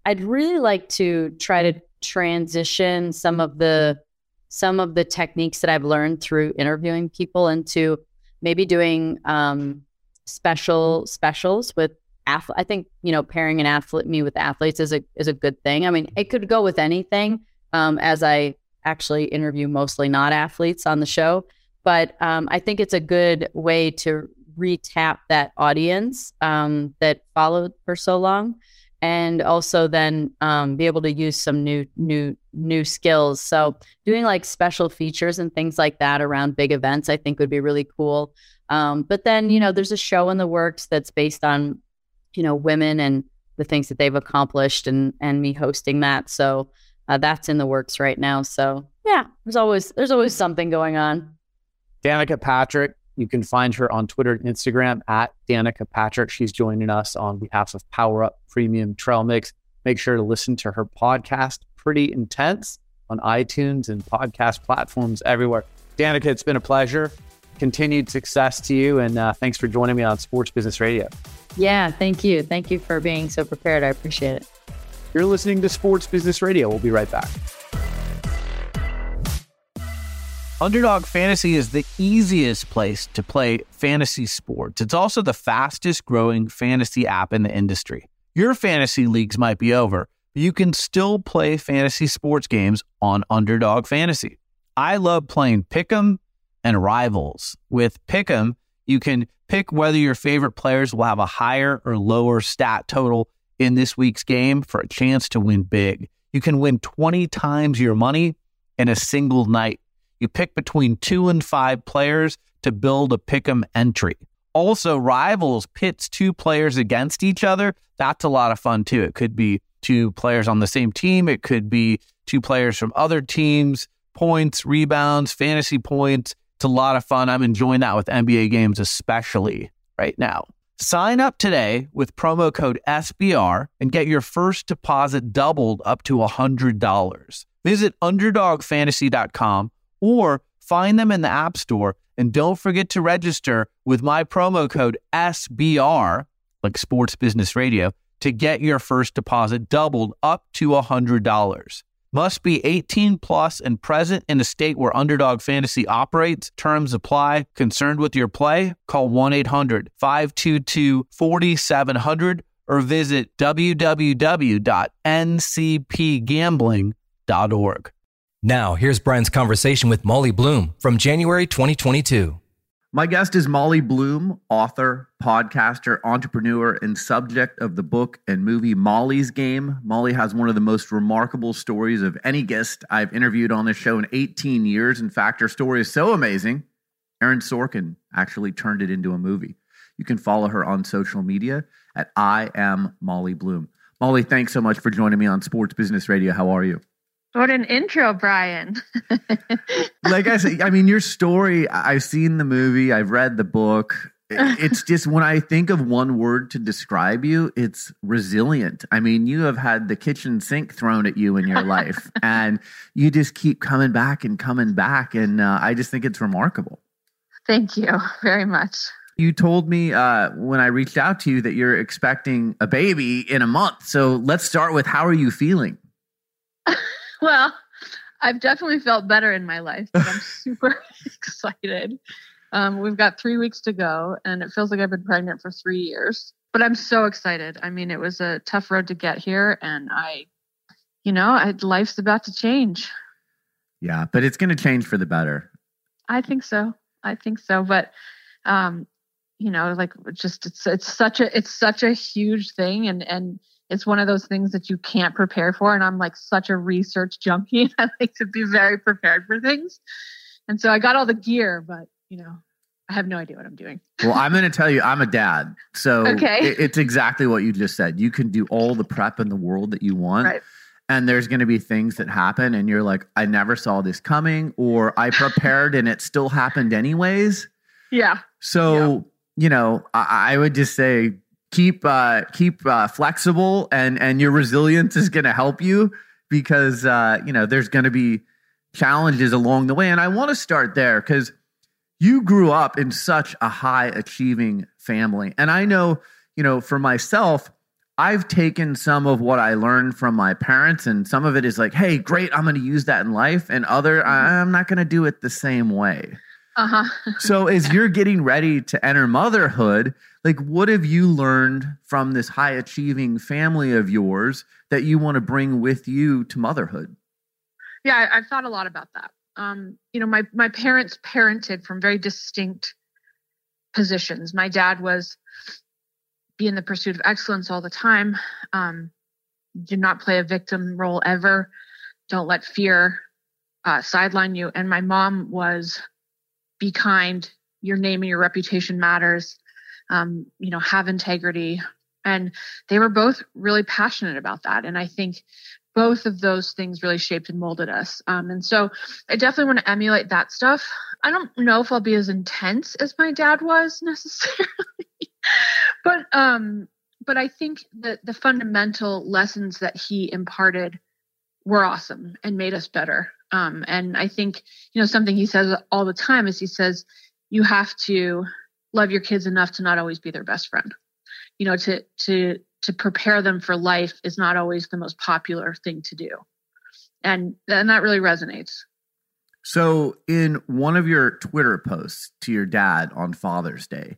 I'd really like to try to transition some of the, some of the techniques that I've learned through interviewing people into maybe doing um, special specials with athletes. I think, you know, pairing an athlete, me with athletes is a, is a good thing. I mean, it could go with anything, um, as I actually interview mostly not athletes on the show, but um, I think it's a good way to retap that audience um, that followed for so long, and also then um, be able to use some new, new, new skills. So doing like special features and things like that around big events, I think would be really cool. Um, but then, you know, there's a show in the works that's based on, you know, women and the things that they've accomplished, and, and me hosting that. So uh, that's in the works right now. So yeah, there's always, there's always something going on. Danica Patrick, you can find her on Twitter and Instagram at Danica Patrick. She's joining us on behalf of Power Up Premium Trail Mix. Make sure to listen to her podcast, Pretty Intense, on iTunes and podcast platforms everywhere. Danica, it's been a pleasure. Continued success to you. And uh, thanks for joining me on Sports Business Radio. Yeah, thank you. Thank you for being so prepared. I appreciate it. You're listening to Sports Business Radio. We'll be right back. Underdog Fantasy is the easiest place to play fantasy sports. It's also the fastest growing fantasy app in the industry. Your fantasy leagues might be over, but you can still play fantasy sports games on Underdog Fantasy. I love playing Pick'em and Rivals. With Pick'em, you can pick whether your favorite players will have a higher or lower stat total in this week's game for a chance to win big. You can win twenty times your money in a single night. You pick between two and five players to build a pick'em entry. Also, Rivals pits two players against each other. That's a lot of fun, too. It could be two players on the same team. It could be two players from other teams, points, rebounds, fantasy points. It's a lot of fun. I'm enjoying that with N B A games, especially right now. Sign up today with promo code S B R and get your first deposit doubled up to one hundred dollars. Visit underdog fantasy dot com. Or find them in the App Store. And don't forget to register with my promo code S B R, like Sports Business Radio, to get your first deposit doubled up to one hundred dollars. Must be eighteen plus and present in a state where Underdog Fantasy operates. Terms apply. Concerned with your play? Call one eight hundred five two two four seven zero zero or visit w w w dot n c p gambling dot org. Now, here's Brian's conversation with Molly Bloom from January twenty twenty-two. My guest is Molly Bloom, author, podcaster, entrepreneur, and subject of the book and movie Molly's Game. Molly has one of the most remarkable stories of any guest I've interviewed on this show in eighteen years. In fact, her story is so amazing, Aaron Sorkin actually turned it into a movie. You can follow her on social media at I Am Molly Bloom. Molly, thanks so much for joining me on Sports Business Radio. How are you? What an intro, Brian. Like I said, I mean, your story, I've seen the movie, I've read the book. It's just when I think of one word to describe you, it's resilient. I mean, you have had the kitchen sink thrown at you in your life and you just keep coming back and coming back. And uh, I just think it's remarkable. Thank you very much. You told me uh, when I reached out to you that you're expecting a baby in a month. So let's start with, how are you feeling? Well, I've definitely felt better in my life, but I'm super excited. Um, we've got three weeks to go, and it feels like I've been pregnant for three years. But I'm so excited. I mean, it was a tough road to get here, and I, you know, I, life's about to change. Yeah, but it's going to change for the better. I think so. I think so. But, um, you know, like just it's it's such a it's such a huge thing, and and. It's one of those things that you can't prepare for. And I'm like such a research junkie. I like to be very prepared for things. And so I got all the gear, but you know, I have no idea what I'm doing. Well, I'm going to tell you, I'm a dad. So okay. it, it's exactly what you just said. You can do all the prep in the world that you want. Right. And there's going to be things that happen and you're like, I never saw this coming, or I prepared and it still happened anyways. Yeah. So, yeah. you know, I, I would just say keep, uh, keep uh, flexible, and, and your resilience is going to help you, because, uh, you know, there's going to be challenges along the way. And I want to start there because you grew up in such a high achieving family. And I know, you know, for myself, I've taken some of what I learned from my parents, and some of it is like, hey, great, I'm going to use that in life. And other, I'm not going to do it the same way. Uh-huh. So as you're getting ready to enter motherhood, like, what have you learned from this high achieving family of yours that you want to bring with you to motherhood? Yeah, I've thought a lot about that. Um, you know, my, my parents parented from very distinct positions. My dad was be in the pursuit of excellence all the time. Um, do not play a victim role ever. Don't let fear uh, sideline you. And my mom was be kind. Your name and your reputation matters. Um, you know, have integrity. And they were both really passionate about that. And I think both of those things really shaped and molded us. Um, and so I definitely want to emulate that stuff. I don't know if I'll be as intense as my dad was necessarily, but, um, but I think that the fundamental lessons that he imparted were awesome and made us better. Um, and I think, you know, something he says all the time is he says, you have to love your kids enough to not always be their best friend. You know, to, to, to prepare them for life is not always the most popular thing to do. And, and that really resonates. So in one of your Twitter posts to your dad on Father's Day,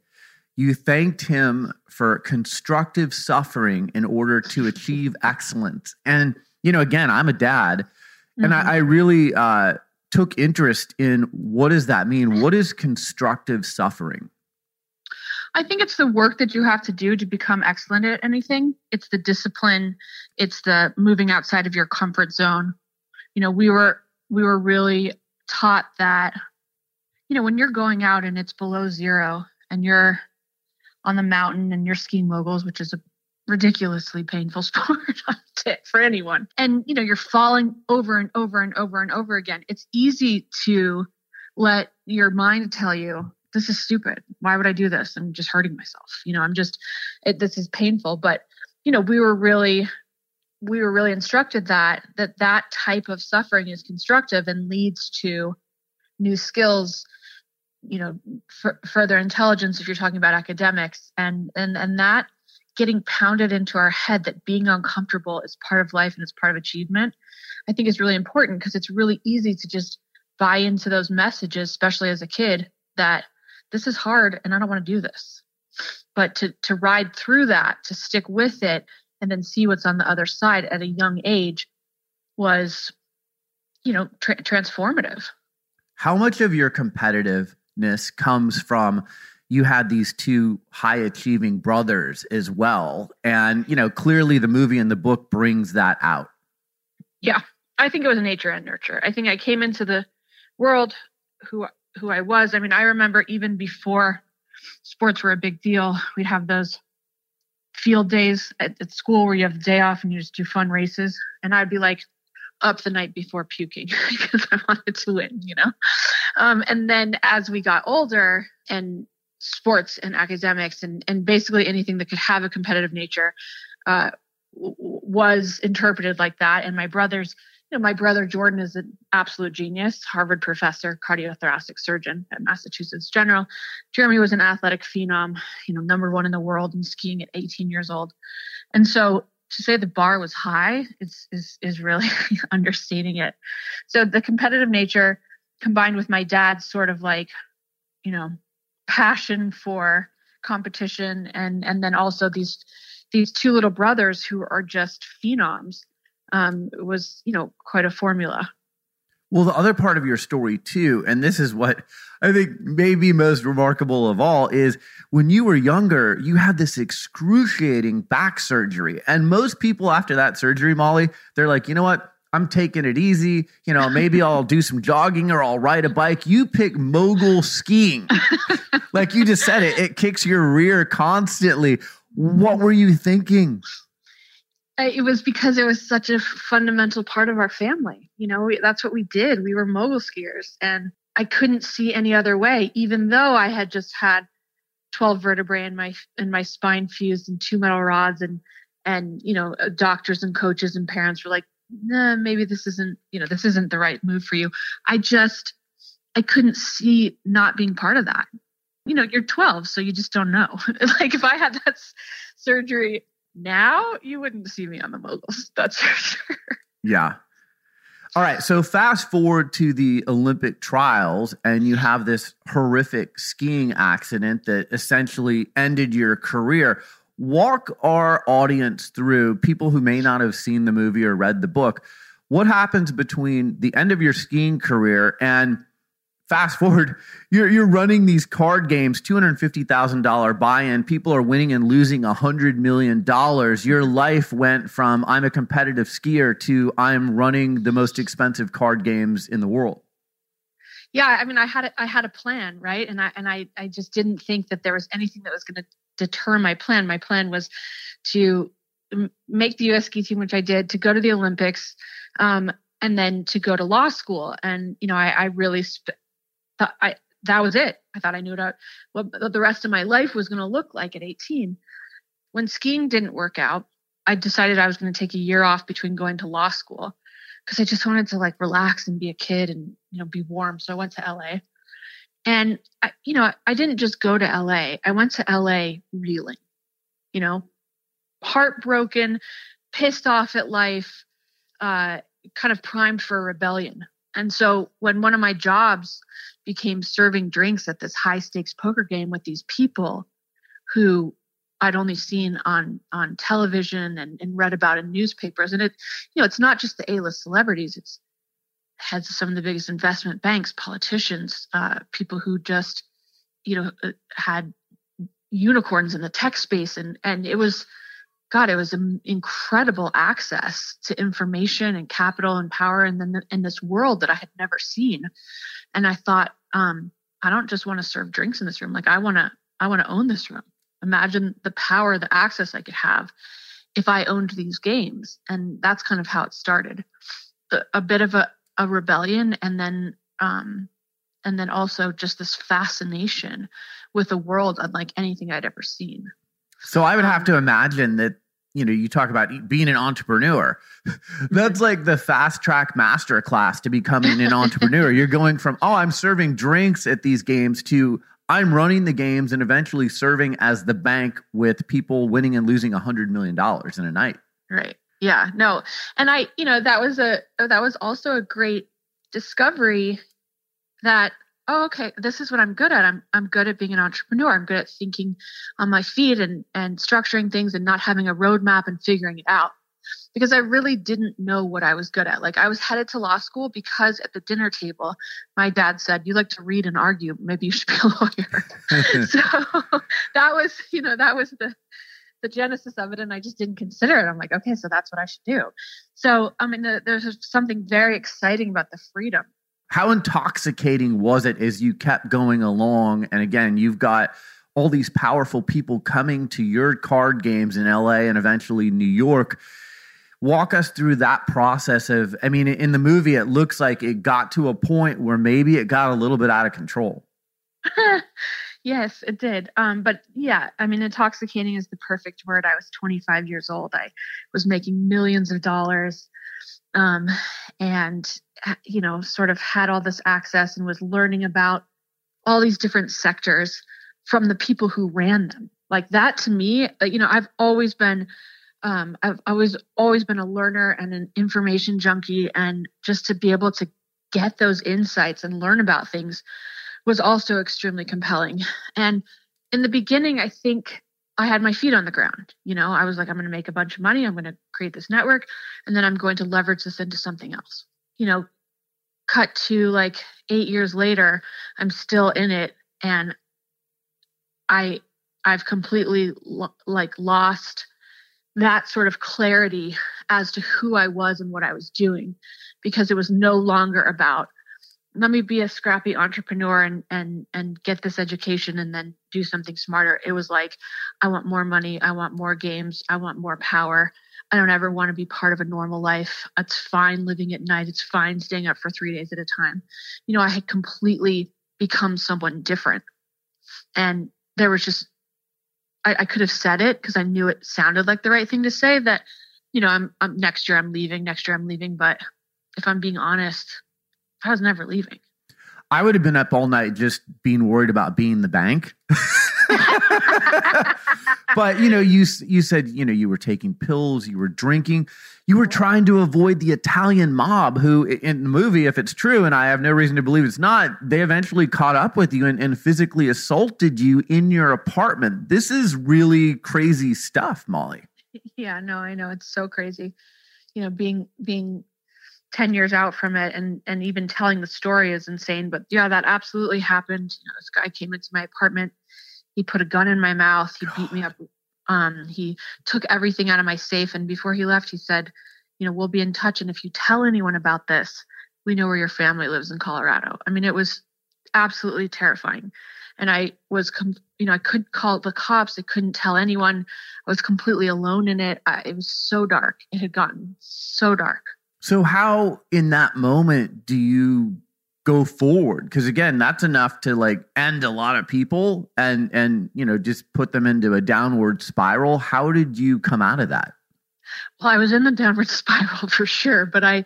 you thanked him for constructive suffering in order to achieve excellence. And, you know, again, I'm a dad, mm-hmm. and I, I really uh, took interest in, what does that mean? What is constructive suffering? I think it's the work that you have to do to become excellent at anything. It's the discipline. It's the moving outside of your comfort zone. You know, we were we were really taught that, you know, when you're going out and it's below zero and you're on the mountain and you're skiing moguls, which is a ridiculously painful sport for anyone. And, you know, you're falling over and over and over and over again. It's easy to let your mind tell you, this is stupid. Why would I do this? I'm just hurting myself. You know, I'm just, it, this is painful. But, you know, we were really, we were really instructed that, that that type of suffering is constructive and leads to new skills, you know, f- further intelligence, if you're talking about academics, and, and, and that getting pounded into our head that being uncomfortable is part of life and it's part of achievement, I think is really important, because it's really easy to just buy into those messages, especially as a kid, that this is hard and I don't want to do this. But to to ride through that, to stick with it, and then see what's on the other side at a young age was, you know, tra- transformative. How much of your competitiveness comes from you had these two high achieving brothers as well? And, you know, clearly the movie and the book brings that out. Yeah, I think it was nature and nurture. I think I came into the world who... who I was. I mean, I remember even before sports were a big deal, we'd have those field days at, at school where you have the day off and you just do fun races. And I'd be like up the night before puking because I wanted to win, you know? Um, and then as we got older, and sports and academics and, and basically anything that could have a competitive nature uh, w- was interpreted like that. And my brothers, you know, my brother Jordan is an absolute genius, Harvard professor, cardiothoracic surgeon at Massachusetts General. Jeremy was an athletic phenom, you know, number one in the world in skiing at eighteen years old. And so to say the bar was high is is, is really understating it. So the competitive nature combined with my dad's sort of like, you know, passion for competition, and and then also these these two little brothers who are just phenoms. Um, it was, you know, quite a formula. Well, the other part of your story too, and this is what I think may be most remarkable of all, is when you were younger, you had this excruciating back surgery. And most people after that surgery, Molly, they're like, you know what? I'm taking it easy. You know, maybe I'll do some jogging or I'll ride a bike. You pick mogul skiing. Like you just said, it, it kicks your rear constantly. What were you thinking? It was because it was such a fundamental part of our family. You know, we, that's what we did. We were mogul skiers, and I couldn't see any other way, even though I had just had twelve vertebrae in my, in my spine fused and two metal rods, and, and, you know, doctors and coaches and parents were like, nah, maybe this isn't, you know, this isn't the right move for you. I just, I couldn't see not being part of that. You know, you're twelve, so you just don't know. Like if I had that s- surgery now, you wouldn't see me on the moguls. That's for sure. Yeah. All right. So fast forward to the Olympic trials, and you have this horrific skiing accident that essentially ended your career. Walk our audience through, people who may not have seen the movie or read the book, what happens between the end of your skiing career and fast forward, you're, you're running these card games, two hundred fifty thousand dollars buy-in. People are winning and losing one hundred million dollars. Your life went from I'm a competitive skier to I'm running the most expensive card games in the world. Yeah, I mean, I had a, I had a plan, right? And I and I, I just didn't think that there was anything that was going to deter my plan. My plan was to make the U S ski team, which I did, to go to the Olympics, um, and then to go to law school. And, you know, I, I really sp- thought I, that was it. I thought I knew what, what the rest of my life was going to look like at eighteen. When skiing didn't work out, I decided I was going to take a year off between going to law school because I just wanted to like relax and be a kid and, you know, be warm. So I went to L A. And, I, you know, I didn't just go to L A. I went to L A reeling, you know, heartbroken, pissed off at life, uh, kind of primed for rebellion. And so when one of my jobs became serving drinks at this high stakes poker game with these people who I'd only seen on, on television and, and read about in newspapers. And it, you know, it's not just the A-list celebrities. It's heads of some of the biggest investment banks, politicians, uh, people who just, you know, had unicorns in the tech space. And, and it was, God, it was incredible access to information and capital and power in, the, in this world that I had never seen. And I thought, um, I don't just want to serve drinks in this room. Like I want to, I want to own this room. Imagine the power, the access I could have if I owned these games. And that's kind of how it started. A, a bit of a, a rebellion, and then um and then also just this fascination with a world unlike anything I'd ever seen. So I would um, have to imagine that, you know, you talk about being an entrepreneur. That's like the fast track master class to becoming an entrepreneur. You're going from, oh, I'm serving drinks at these games to I'm running the games and eventually serving as the bank with people winning and losing a hundred million dollars in a night. Right. Yeah, no. And I, you know, that was a, that was also a great discovery that, oh, okay, this is what I'm good at. I'm, I'm good at being an entrepreneur. I'm good at thinking on my feet and, and structuring things and not having a roadmap and figuring it out, because I really didn't know what I was good at. Like I was headed to law school because at the dinner table, my dad said, you like to read and argue. Maybe you should be a lawyer. So that was, you know, that was the, the genesis of it, and I just didn't consider it. I'm like, okay, so that's what I should do. So, I mean, the, there's something very exciting about the freedom. How intoxicating was it as you kept going along? And again, you've got all these powerful people coming to your card games in L A and eventually New York. Walk us through that process of, I mean, in the movie, it looks like it got to a point where maybe it got a little bit out of control. Yes, it did. Um, but yeah, I mean, intoxicating is the perfect word. I was twenty-five years old. I was making millions of dollars, um, and, you know, sort of had all this access and was learning about all these different sectors from the people who ran them. Like that to me, you know, I've always been, um, I've always, always been a learner and an information junkie, and just to be able to get those insights and learn about things was also extremely compelling. And in the beginning, I think I had my feet on the ground. You know, I was like, I'm going to make a bunch of money. I'm going to create this network, and then I'm going to leverage this into something else. You know, cut to like eight years later, I'm still in it. And I, I've completely lo- like lost that sort of clarity as to who I was and what I was doing, because it was no longer about, let me be a scrappy entrepreneur and and and get this education and then do something smarter. It was like, I want more money. I want more games. I want more power. I don't ever want to be part of a normal life. It's fine living at night. It's fine staying up for three days at a time. You know, I had completely become someone different. And there was just, I, I could have said it because I knew it sounded like the right thing to say, that, you know, I'm, I'm next year I'm leaving, next year I'm leaving. But if I'm being honest, I was never leaving. I would have been up all night just being worried about being the bank. But, you know, you you said, you know, you were taking pills, you were drinking, you were trying to avoid the Italian mob who, in the movie, if it's true, and I have no reason to believe it's not, they eventually caught up with you and, and physically assaulted you in your apartment. This is really crazy stuff, Molly. Yeah, no, I know. It's so crazy. You know, being being... ten years out from it and and even telling the story is insane. But yeah, that absolutely happened. You know, this guy came into my apartment. He put a gun in my mouth. He beat me up. Um, he took everything out of my safe. And before he left, he said, you know, we'll be in touch. And if you tell anyone about this, we know where your family lives in Colorado. I mean, it was absolutely terrifying. And I was, com- you know, I could call the cops. I couldn't tell anyone. I was completely alone in it. I, it was so dark. It had gotten so dark. So how in that moment do you go forward? Because again, that's enough to like end a lot of people and, and, you know, just put them into a downward spiral. How did you come out of that? Well, I was in the downward spiral for sure, but I,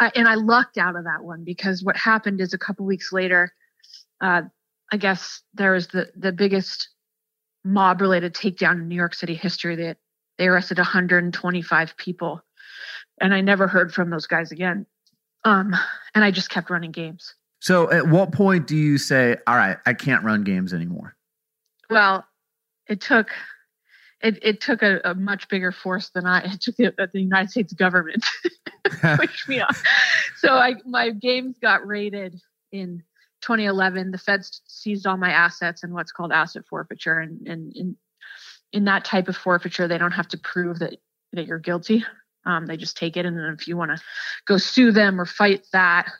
I and I lucked out of that one, because what happened is a couple weeks later, uh, I guess there was the, the biggest mob related takedown in New York City history. That they, they arrested one hundred twenty-five people. And I never heard from those guys again. Um, and I just kept running games. So at what point do you say, all right, I can't run games anymore? Well, it took, it, it took a, a much bigger force than I, it took the, the United States government to push me off. So I, my games got raided in twenty eleven. The feds seized all my assets in what's called asset forfeiture. And, and in, in that type of forfeiture, they don't have to prove that, that you're guilty. Um, they just take it. And then if you want to go sue them or fight that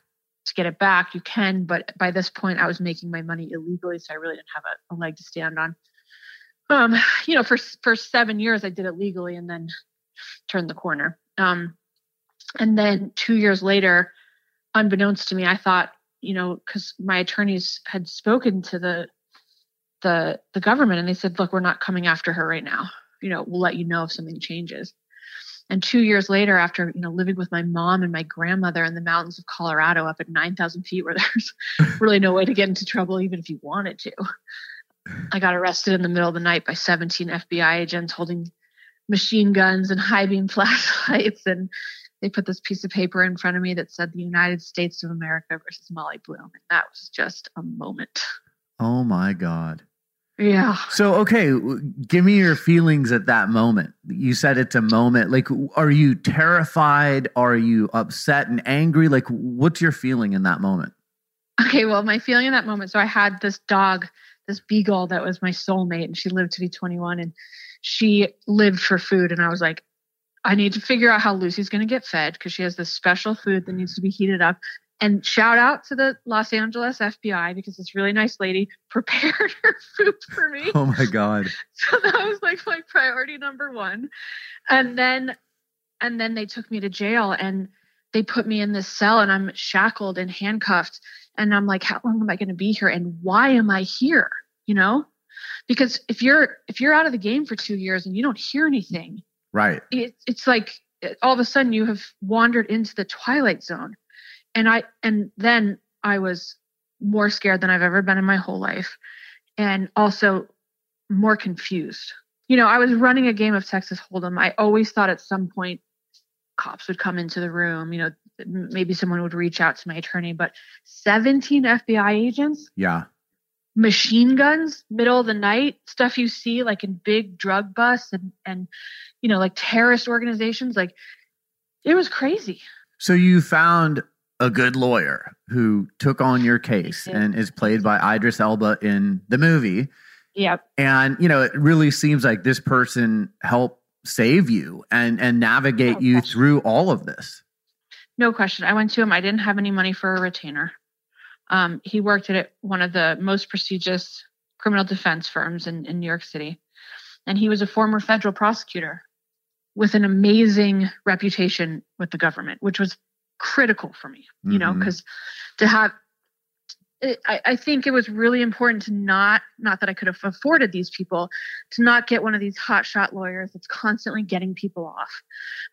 to get it back, you can. But by this point, I was making my money illegally. So I really didn't have a, a leg to stand on. Um, you know, for, for seven years, I did it legally and then turned the corner. Um, and then two years later, unbeknownst to me, I thought, you know, because my attorneys had spoken to the, the, the government and they said, look, we're not coming after her right now. You know, we'll let you know if something changes. And two years later, after, you know, living with my mom and my grandmother in the mountains of Colorado up at nine thousand feet, where there's really no way to get into trouble, even if you wanted to, I got arrested in the middle of the night by seventeen F B I agents holding machine guns and high beam flashlights. And they put this piece of paper in front of me that said the United States of America versus Molly Bloom. And that was just a moment. Oh my God. Yeah. So, okay. Give me your feelings at that moment. You said it's a moment. Like, are you terrified? Are you upset and angry? Like, what's your feeling in that moment? Okay. Well, my feeling in that moment. So I had this dog, this beagle that was my soulmate, and she lived to be twenty-one, and she lived for food. And I was like, I need to figure out how Lucy's going to get fed, because she has this special food that needs to be heated up. And shout out to the Los Angeles F B I, because this really nice lady prepared her food for me. Oh my God. So that was like my priority number one. And then, and then they took me to jail and they put me in this cell, and I'm shackled and handcuffed. And I'm like, how long am I going to be here? And why am I here? You know, because if you're, if you're out of the game for two years and you don't hear anything, right. It, it's like all of a sudden you have wandered into the twilight zone. And I, and then I was more scared than I've ever been in my whole life. And also more confused. You know, I was running a game of Texas Hold'em. I always thought at some point cops would come into the room, you know, maybe someone would reach out to my attorney, but seventeen F B I agents. Yeah. Machine guns, middle of the night, stuff you see like in big drug busts and, and, you know, like terrorist organizations. Like, it was crazy. So you found a good lawyer who took on your case and is played by Idris Elba in the movie. Yep. And, you know, it really seems like this person helped save you and, and navigate no you question. through all of this. No question. I went to him. I didn't have any money for a retainer. Um, he worked at one of the most prestigious criminal defense firms in, in New York City. And he was a former federal prosecutor with an amazing reputation with the government, which was critical for me, you mm-hmm. know, because to have, I, I think it was really important to not, not that I could have afforded these people, to not get one of these hotshot lawyers that's constantly getting people off,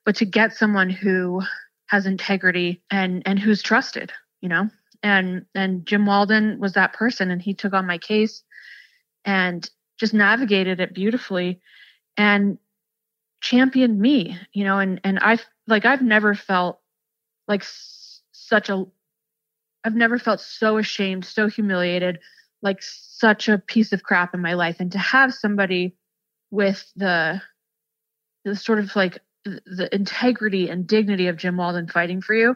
but to get someone who has integrity and, and who's trusted, you know, and, and Jim Walden was that person. And he took on my case and just navigated it beautifully and championed me, you know, and, and I've like, I've never felt like s- such a, I've never felt so ashamed, so humiliated, like such a piece of crap in my life. And to have somebody with the, the sort of like the integrity and dignity of Jim Walden fighting for you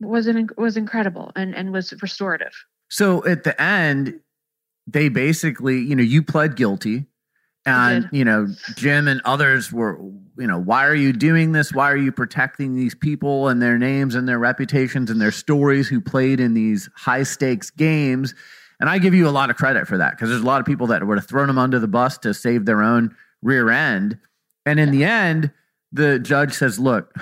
was an, was incredible and, and was restorative. So at the end, they basically, you know, you pled guilty and, you know, Jim and others were, you know, why are you doing this? Why are you protecting these people and their names and their reputations and their stories who played in these high stakes games? And I give you a lot of credit for that because there's a lot of people that would have thrown them under the bus to save their own rear end. And in yeah. the end, the judge says, look,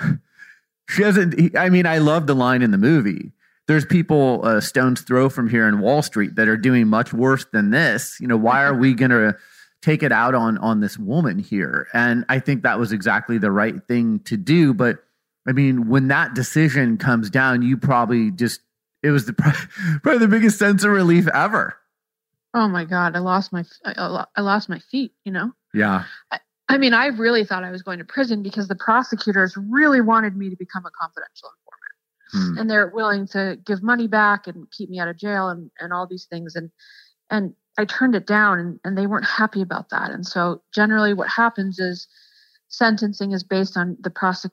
she hasn't, I mean, I love the line in the movie. There's people a uh, stone's throw from here in Wall Street that are doing much worse than this. You know, why are we going to take it out on, on this woman here? And I think that was exactly the right thing to do. But I mean, when that decision comes down, you probably just, it was the probably the biggest sense of relief ever. Oh my God. I lost my, I, I lost my feet, you know? Yeah. I, I mean, I really thought I was going to prison because the prosecutors really wanted me to become a confidential informant. Hmm. And they're willing to give money back and keep me out of jail and, and all these things. And, and I turned it down and, and they weren't happy about that. And so generally what happens is sentencing is based on the prosec-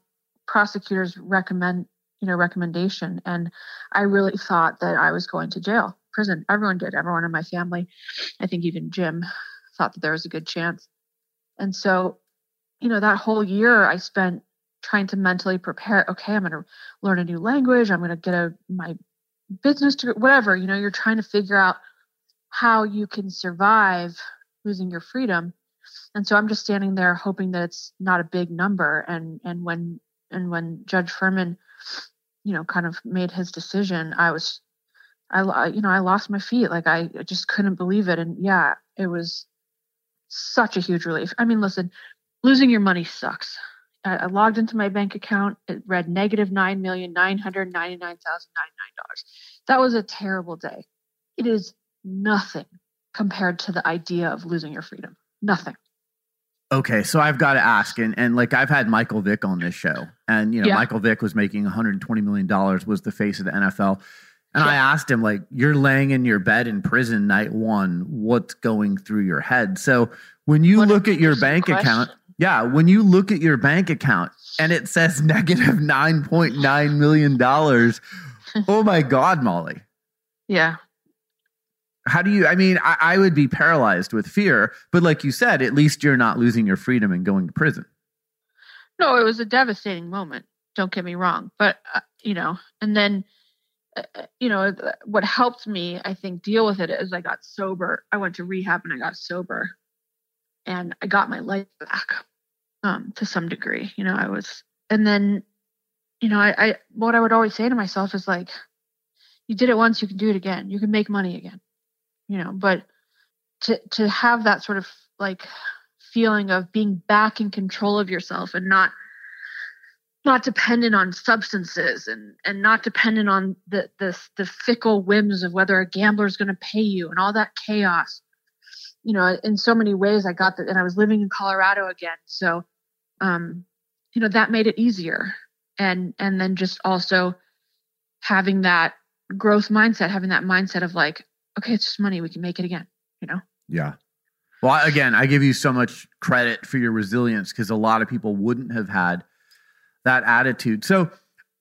prosecutor's recommend, you know, recommendation. And I really thought that I was going to jail, prison. Everyone did, everyone in my family. I think even Jim thought that there was a good chance. And so, you know, that whole year I spent trying to mentally prepare. Okay, I'm going to learn a new language. I'm going to get a, my business degree, whatever. You know, you're trying to figure out how you can survive losing your freedom. And so I'm just standing there hoping that it's not a big number. And and when and when Judge Furman, you know, kind of made his decision, I was, I you know, I lost my feet. Like I just couldn't believe it. And yeah, it was such a huge relief. I mean, listen, losing your money sucks. I, I logged into my bank account. It read negative nine million nine hundred ninety-nine thousand ninety-nine dollars. That was a terrible day. It is nothing compared to the idea of losing your freedom. Nothing. Okay. So I've got to ask, and, and like I've had Michael Vick on this show, and you know, yeah. Michael Vick was making one hundred twenty million dollars, was the face of the N F L. And yeah. I asked him, like, you're laying in your bed in prison night one, what's going through your head? So when you what look at your bank question. account, yeah, when you look at your bank account and it says negative nine point nine million dollars, oh my God, Molly. Yeah. How do you, I mean, I, I would be paralyzed with fear, but like you said, at least you're not losing your freedom and going to prison. No, it was a devastating moment. Don't get me wrong. But, uh, you know, and then, you know, what helped me, I think, deal with it is I got sober. I went to rehab and I got sober and I got my life back um, to some degree. You know, I was, and then, you know, I, I, what I would always say to myself is like, you did it once, you can do it again. You can make money again, you know, but to, to have that sort of like feeling of being back in control of yourself and not not dependent on substances and, and not dependent on the, the, the fickle whims of whether a gambler is going to pay you and all that chaos, you know, in so many ways I got that. And I was living in Colorado again. So, um, you know, that made it easier. And, and then just also having that growth mindset, having that mindset of like, okay, it's just money. We can make it again, you know? Yeah. Well, again, I give you so much credit for your resilience because a lot of people wouldn't have had that attitude. So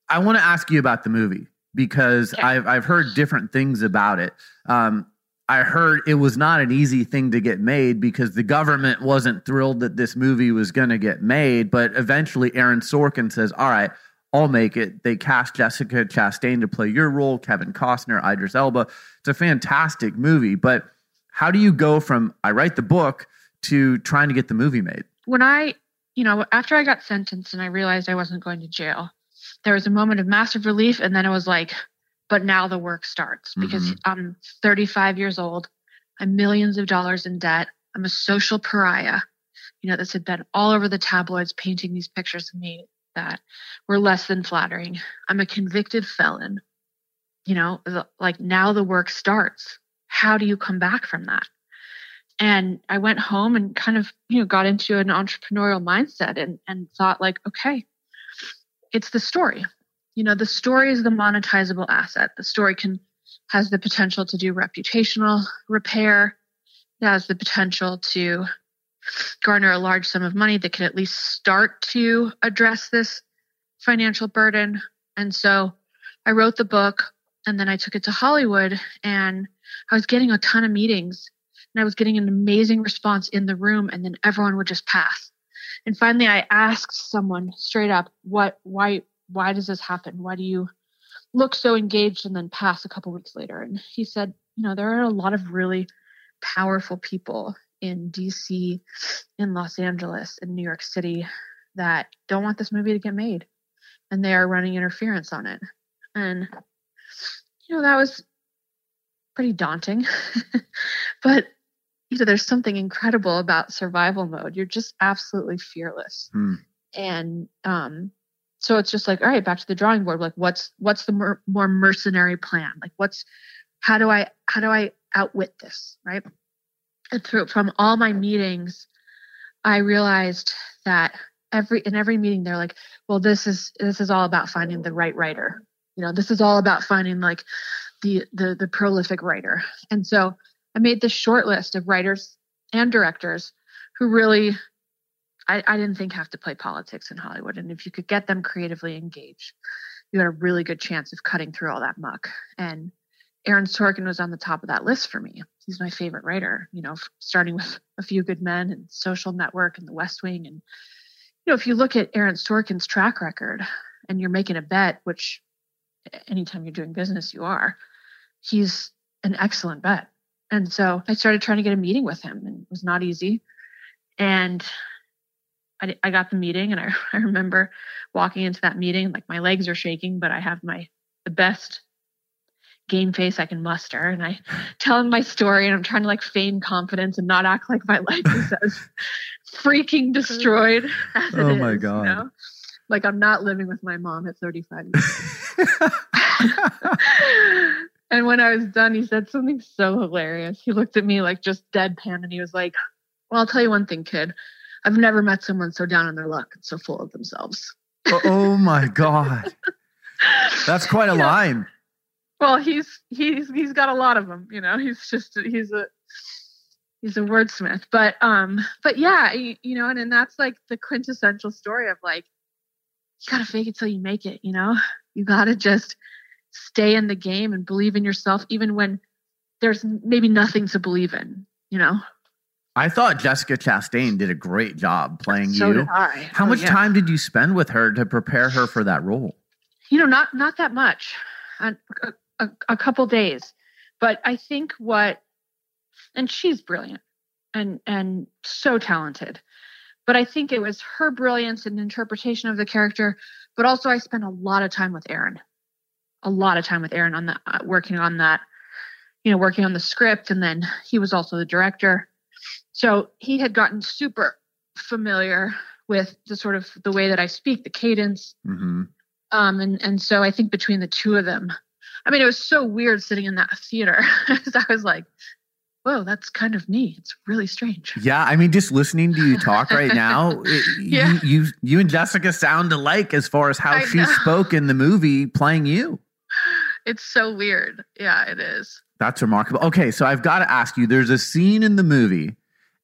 I want to ask you about the movie because okay. I've, I've heard different things about it. Um, I heard it was not an easy thing to get made because the government wasn't thrilled that this movie was going to get made. But eventually Aaron Sorkin says, all right, I'll make it. They cast Jessica Chastain to play your role, Kevin Costner, Idris Elba. It's a fantastic movie. But how do you go from I write the book to trying to get the movie made? When I, you know, after I got sentenced and I realized I wasn't going to jail, there was a moment of massive relief. And then it was like, but now the work starts because mm-hmm. I'm thirty-five years old. I'm millions of dollars in debt. I'm a social pariah, you know, that's had been all over the tabloids painting these pictures of me that were less than flattering. I'm a convicted felon, you know, the, like now the work starts. How do you come back from that? And I went home and kind of, you know, got into an entrepreneurial mindset and, and thought like, okay, it's the story. You know, the story is the monetizable asset. The story can has the potential to do reputational repair. It has the potential to garner a large sum of money that can at least start to address this financial burden. And so I wrote the book and then I took it to Hollywood and I was getting a ton of meetings and I was getting an amazing response in the room and then everyone would just pass. And finally I asked someone straight up, what, why, why does this happen? Why do you look so engaged and then pass a couple weeks later? And he said, you know, there are a lot of really powerful people in D C, in Los Angeles, in New York City that don't want this movie to get made. And they are running interference on it. And, you know, that was pretty daunting. But, you know, there's something incredible about survival mode. You're just absolutely fearless. Hmm. And, um, So it's just like, all right, back to the drawing board. Like, what's what's the mer- more mercenary plan? Like, what's how do I how do I outwit this, right? And through from all my meetings, I realized that every in every meeting they're like, well, this is this is all about finding the right writer. You know, this is all about finding like the the the prolific writer. And so I made this short list of writers and directors who really. I, I didn't think have to play politics in Hollywood. And if you could get them creatively engaged, you had a really good chance of cutting through all that muck. And Aaron Sorkin was on the top of that list for me. He's my favorite writer, you know, starting with A Few Good Men and Social Network and The West Wing. And, you know, if you look at Aaron Sorkin's track record and you're making a bet, which anytime you're doing business, you are, he's an excellent bet. And so I started trying to get a meeting with him and it was not easy. And I got the meeting and I, I remember walking into that meeting, like my legs are shaking, but I have my the best game face I can muster. And I tell him my story and I'm trying to like feign confidence and not act like my life is as freaking destroyed as it is. Oh my God. You know? Like I'm not living with my mom at thirty-five years. And when I was done, he said something so hilarious. He looked at me like just deadpan and he was like, well, I'll tell you one thing, kid. I've never met someone so down on their luck and so full of themselves. Oh my God. That's quite a you know, line. Well, he's, he's, he's got a lot of them, you know, he's just, he's a, he's a wordsmith, but, um, but yeah, you, you know, and, and that's like the quintessential story of like, you gotta fake it till you make it, you know, you gotta just stay in the game and believe in yourself, even when there's maybe nothing to believe in, you know? I thought Jessica Chastain did a great job playing so you. Did I. How oh, much yeah. time did you spend with her to prepare her for that role? You know, not not that much, a, a, a couple days. But I think what, and she's brilliant and and so talented. But I think it was her brilliance and interpretation of the character. But also, I spent a lot of time with Aaron, a lot of time with Aaron on the uh, working on that, you know, working on the script, and then he was also the director. So he had gotten super familiar with the sort of the way that I speak, the cadence. Mm-hmm. Um, and, and so I think between the two of them, I mean, it was so weird sitting in that theater. I was like, whoa, that's kind of me. It's really strange. Yeah. I mean, just listening to you talk right now, it, yeah. you, you, you and Jessica sound alike as far as how I she know. spoke in the movie playing you. It's so weird. Yeah, it is. That's remarkable. Okay. So I've got to ask you, there's a scene in the movie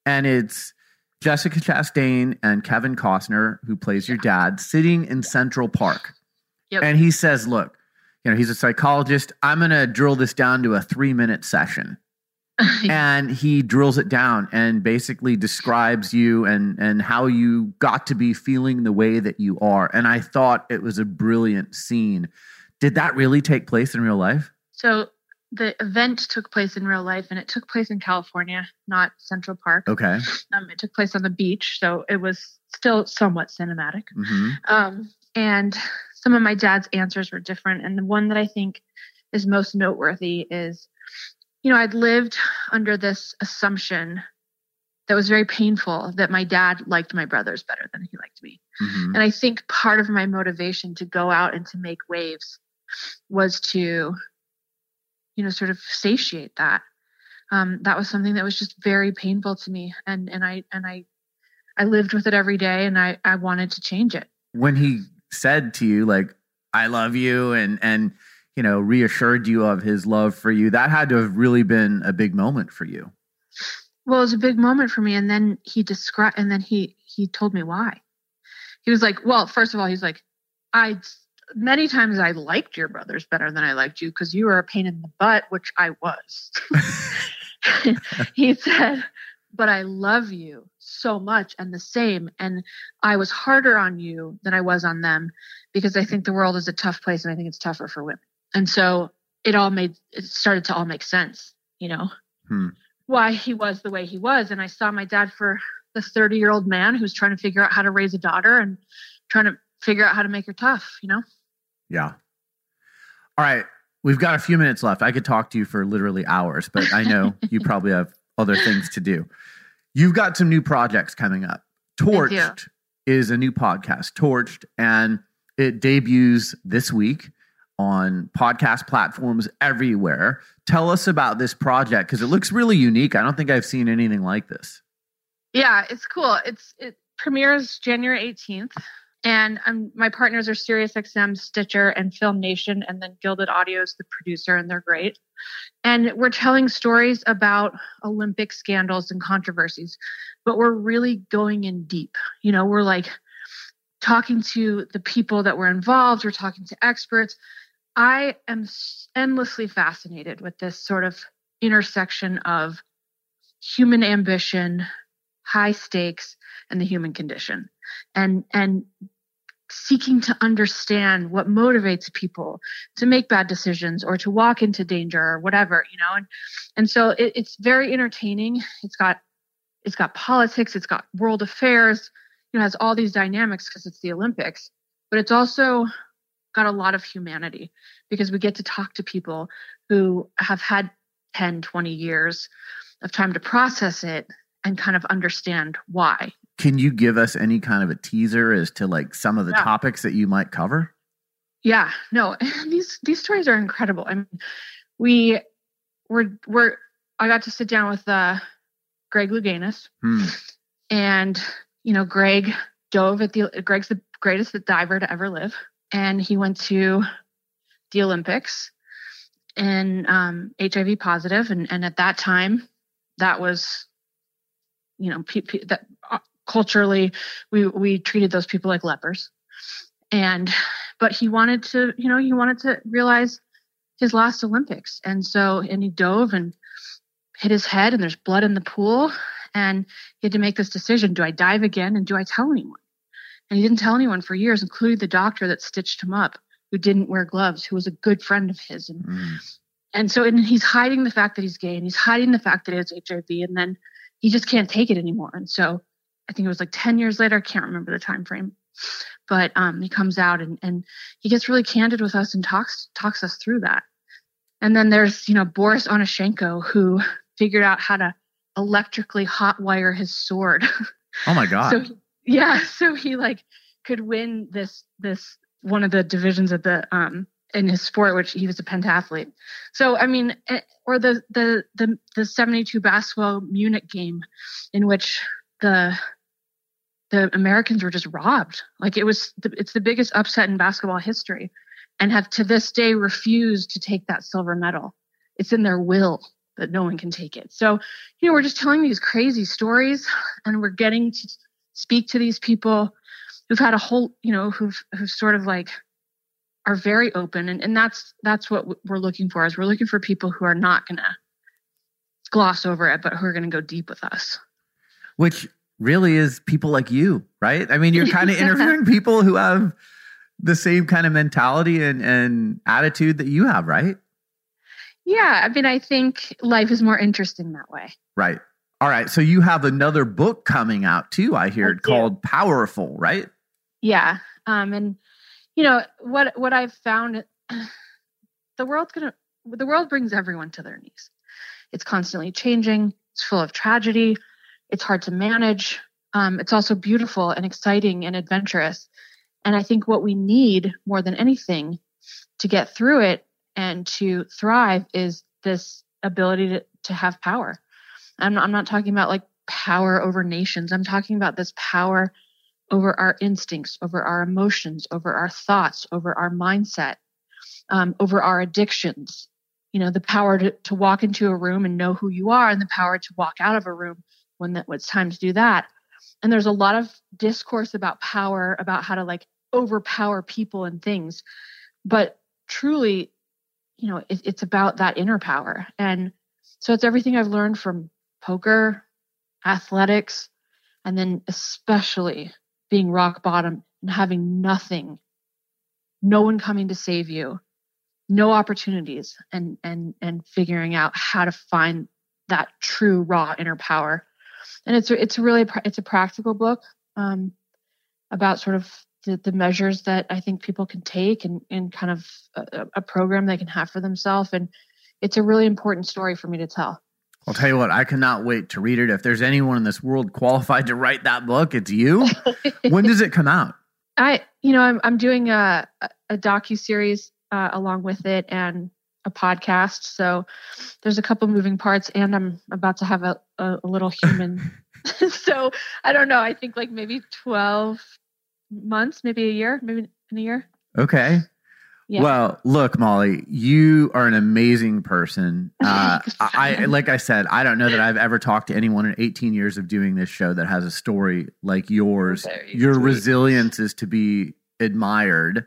and it's Jessica Chastain and Kevin Costner, who plays yeah. your dad, sitting in Central Park. Yep. And he says, look, you know, he's a psychologist. I'm going to drill this down to a three minute session. And he drills it down and basically describes you and, and how you got to be feeling the way that you are. And I thought it was a brilliant scene. Did that really take place in real life? So the event took place in real life, and it took place in California, not Central Park. Okay. Um, it took place on the beach, so it was still somewhat cinematic. Mm-hmm. Um, and some of my dad's answers were different. And the one that I think is most noteworthy is, you know, I'd lived under this assumption that was very painful that my dad liked my brothers better than he liked me. Mm-hmm. And I think part of my motivation to go out and to make waves was to, you know, sort of satiate that. Um, that was something that was just very painful to me. And, and I, and I, I lived with it every day, and I, I wanted to change it. When he said to you, like, I love you, and, and, you know, reassured you of his love for you, that had to have really been a big moment for you. Well, it was a big moment for me. And then he described, and then he, he told me why. He was like, well, first of all, he's like, I, many times I liked your brothers better than I liked you, 'cause you were a pain in the butt, which I was. He said, but I love you so much and the same. And I was harder on you than I was on them, because I think the world is a tough place, and I think it's tougher for women. And so it all made, it started to all make sense, you know, hmm. why he was the way he was. And I saw my dad for the thirty year old man who's trying to figure out how to raise a daughter and trying to figure out how to make her tough, you know? Yeah. All right. We've got a few minutes left. I could talk to you for literally hours, but I know you probably have other things to do. You've got some new projects coming up. Torched is a new podcast, Torched, and it debuts this week on podcast platforms everywhere. Tell us about this project, because it looks really unique. I don't think I've seen anything like this. Yeah, it's cool. It's It premieres January eighteenth, and I'm, my partners are SiriusXM, Stitcher, and Film Nation, and then Gilded Audio is the producer, and they're great. And we're telling stories about Olympic scandals and controversies, but we're really going in deep. You know, we're like talking to the people that were involved. We're talking to experts. I am endlessly fascinated with this sort of intersection of human ambition, high stakes, and the human condition, and and seeking to understand what motivates people to make bad decisions or to walk into danger or whatever, you know. And and so it, it's very entertaining. It's got it's got politics. It's got world affairs. You know, has all these dynamics because it's the Olympics, but it's also got a lot of humanity, because we get to talk to people who have had ten, twenty years of time to process it and kind of understand why. Can you give us any kind of a teaser as to like some of the yeah. topics that you might cover? Yeah, no, these, these stories are incredible. I mean, we were, we're, I got to sit down with uh, Greg Louganis hmm. and, you know, Greg dove at the, Greg's the greatest diver to ever live. And he went to the Olympics and um, H I V positive. And, and at that time, that was, you know, pe- pe- that uh, culturally, we, we treated those people like lepers. And, but he wanted to, you know, he wanted to realize his last Olympics. And so, and he dove and hit his head, and there's blood in the pool. And he had to make this decision. Do I dive again? And do I tell anyone? And he didn't tell anyone for years, including the doctor that stitched him up, who didn't wear gloves, who was a good friend of his. And mm. and so and he's hiding the fact that he's gay, and he's hiding the fact that he has H I V, and then he just can't take it anymore. And so I think it was like ten years later. I can't remember the time frame. But um, he comes out, and, and he gets really candid with us and talks talks us through that. And then there's, you know, Boris Onyshenko, who figured out how to electrically hot wire his sword. Oh, my God. So he, Yeah, so he like could win this this one of the divisions of the um in his sport, which he was a pentathlete. So I mean, or the the the the seventy-two basketball Munich game, in which the the Americans were just robbed. Like it was, the, it's the biggest upset in basketball history, and have to this day refused to take that silver medal. It's in their will that no one can take it. So you know, we're just telling these crazy stories, and we're getting to speak to these people who've had a whole, you know, who've, who've sort of like are very open. And, and that's, that's what we're looking for is we're looking for people who are not going to gloss over it, but who are going to go deep with us. Which really is people like you, right? I mean, you're kind of interviewing people who have the same kind of mentality and, and attitude that you have, right? Yeah. I mean, I think life is more interesting that way. Right. All right. So you have another book coming out too, I hear, I called Powerful, right? Yeah. Um, and you know, what, what I've found, the world's going to, the world brings everyone to their knees. It's constantly changing. It's full of tragedy. It's hard to manage. Um, it's also beautiful and exciting and adventurous. And I think what we need more than anything to get through it and to thrive is this ability to, to have power. I'm not, I'm not talking about like power over nations. I'm talking about this power over our instincts, over our emotions, over our thoughts, over our mindset, um, over our addictions. You know, the power to, to walk into a room and know who you are, and the power to walk out of a room when that, it's time to do that. And there's a lot of discourse about power, about how to like overpower people and things. But truly, you know, it, it's about that inner power. And so it's everything I've learned from poker, athletics, and then especially being rock bottom and having nothing, no one coming to save you, no opportunities, and and and figuring out how to find that true raw inner power. And it's it's really it's a practical book um, about sort of the, the measures that I think people can take and, and kind of a, a program they can have for themselves. And it's a really important story for me to tell. I'll tell you what, I cannot wait to read it. If there's anyone in this world qualified to write that book, it's you. When does it come out? I, you know, I'm I'm doing a a docuseries uh, along with it and a podcast. So there's a couple moving parts, and I'm about to have a, a, a little human. So I don't know. I think like maybe twelve months, maybe a year, maybe in a year. Okay. Yeah. Well, look, Molly, you are an amazing person. Uh, I, like I said, I don't know that I've ever talked to anyone in eighteen years of doing this show that has a story like yours. You Your sweet. resilience is to be admired.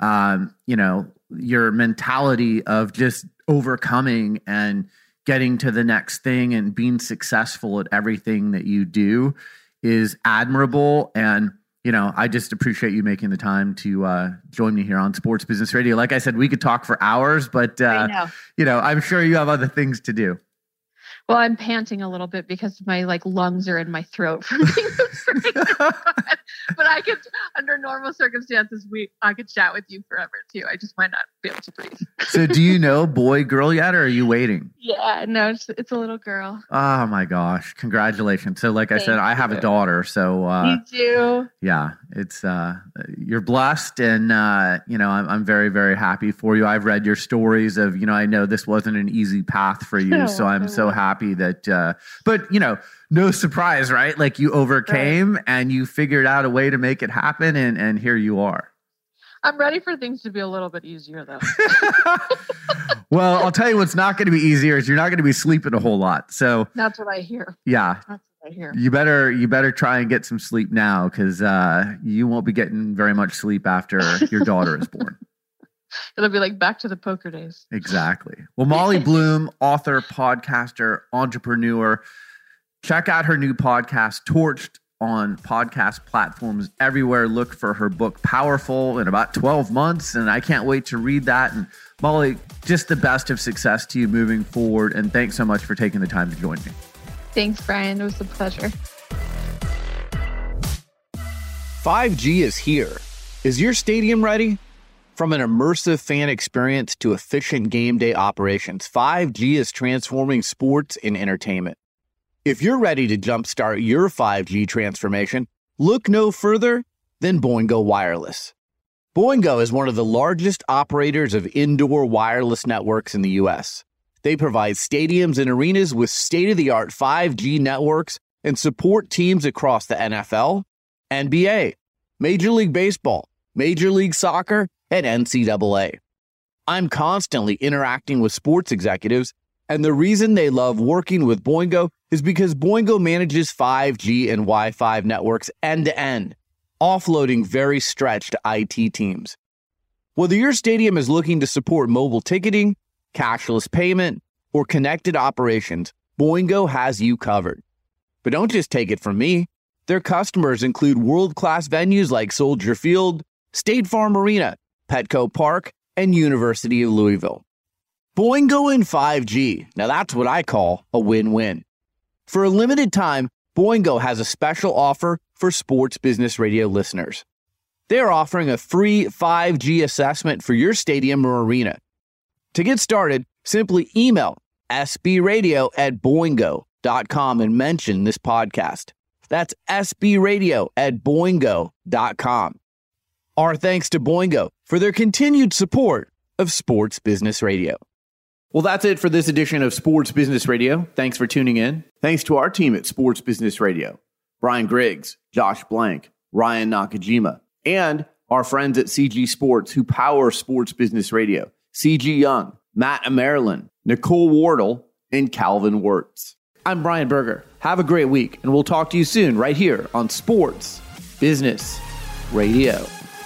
Um, you know, your mentality of just overcoming and getting to the next thing and being successful at everything that you do is admirable. And you know, I just appreciate you making the time to uh, join me here on Sports Business Radio. Like I said, we could talk for hours, but, uh, I know. you know, I'm sure you have other things to do. Well, I'm panting a little bit because my like lungs are in my throat from being But I could, under normal circumstances, we I could chat with you forever too. I just might not be able to breathe. So do you know boy, girl yet, or are you waiting? Yeah, no, it's, it's a little girl. Oh my gosh. Congratulations. So like Thank I said, you. I have a daughter. So uh, you do. Yeah, it's, uh, you're blessed. And, uh, you know, I'm, I'm very, very happy for you. I've read your stories of, you know, I know this wasn't an easy path for you. Oh, so I'm oh. so happy that, uh, but you know, no surprise, right? Like you overcame right. and you figured out a way to make it happen. And, and here you are. I'm ready for things to be a little bit easier though. Well, I'll tell you what's not going to be easier is you're not going to be sleeping a whole lot. So that's what I hear. Yeah. That's what I hear. You better, you better try and get some sleep now. Cause, uh, you won't be getting very much sleep after your daughter is born. It'll be like back to the poker days. Exactly. Well, Molly Bloom, author, podcaster, entrepreneur, check out her new podcast, Torched, on podcast platforms everywhere. Look for her book, Powerful, in about twelve months. And I can't wait to read that. And Molly, just the best of success to you moving forward. And thanks so much for taking the time to join me. Thanks, Brian. It was a pleasure. five G is here. Is your stadium ready? From an immersive fan experience to efficient game day operations, five G is transforming sports and entertainment. If you're ready to jumpstart your five G transformation, look no further than Boingo Wireless. Boingo is one of the largest operators of indoor wireless networks in the U S. They provide stadiums and arenas with state-of-the-art five G networks and support teams across the N F L, N B A, Major League Baseball, Major League Soccer, and N C double A. I'm constantly interacting with sports executives, and the reason they love working with Boingo is because Boingo manages five G and Wi-Fi networks end-to-end, offloading very stretched I T teams. Whether your stadium is looking to support mobile ticketing, cashless payment, or connected operations, Boingo has you covered. But don't just take it from me. Their customers include world-class venues like Soldier Field, State Farm Arena, Petco Park, and University of Louisville. Boingo and five G. Now that's what I call a win-win. For a limited time, Boingo has a special offer for Sports Business Radio listeners. They're offering a free five G assessment for your stadium or arena. To get started, simply email sbradio at boingo dot com and mention this podcast. That's sbradio at boingo dot com. Our thanks to Boingo for their continued support of Sports Business Radio. Well, that's it for this edition of Sports Business Radio. Thanks for tuning in. Thanks to our team at Sports Business Radio, Brian Griggs, Josh Blank, Ryan Nakajima, and our friends at C G Sports who power Sports Business Radio, C G Young, Matt Amerlin, Nicole Wardle, and Calvin Wirtz. I'm Brian Berger. Have a great week, and we'll talk to you soon right here on Sports Business Radio.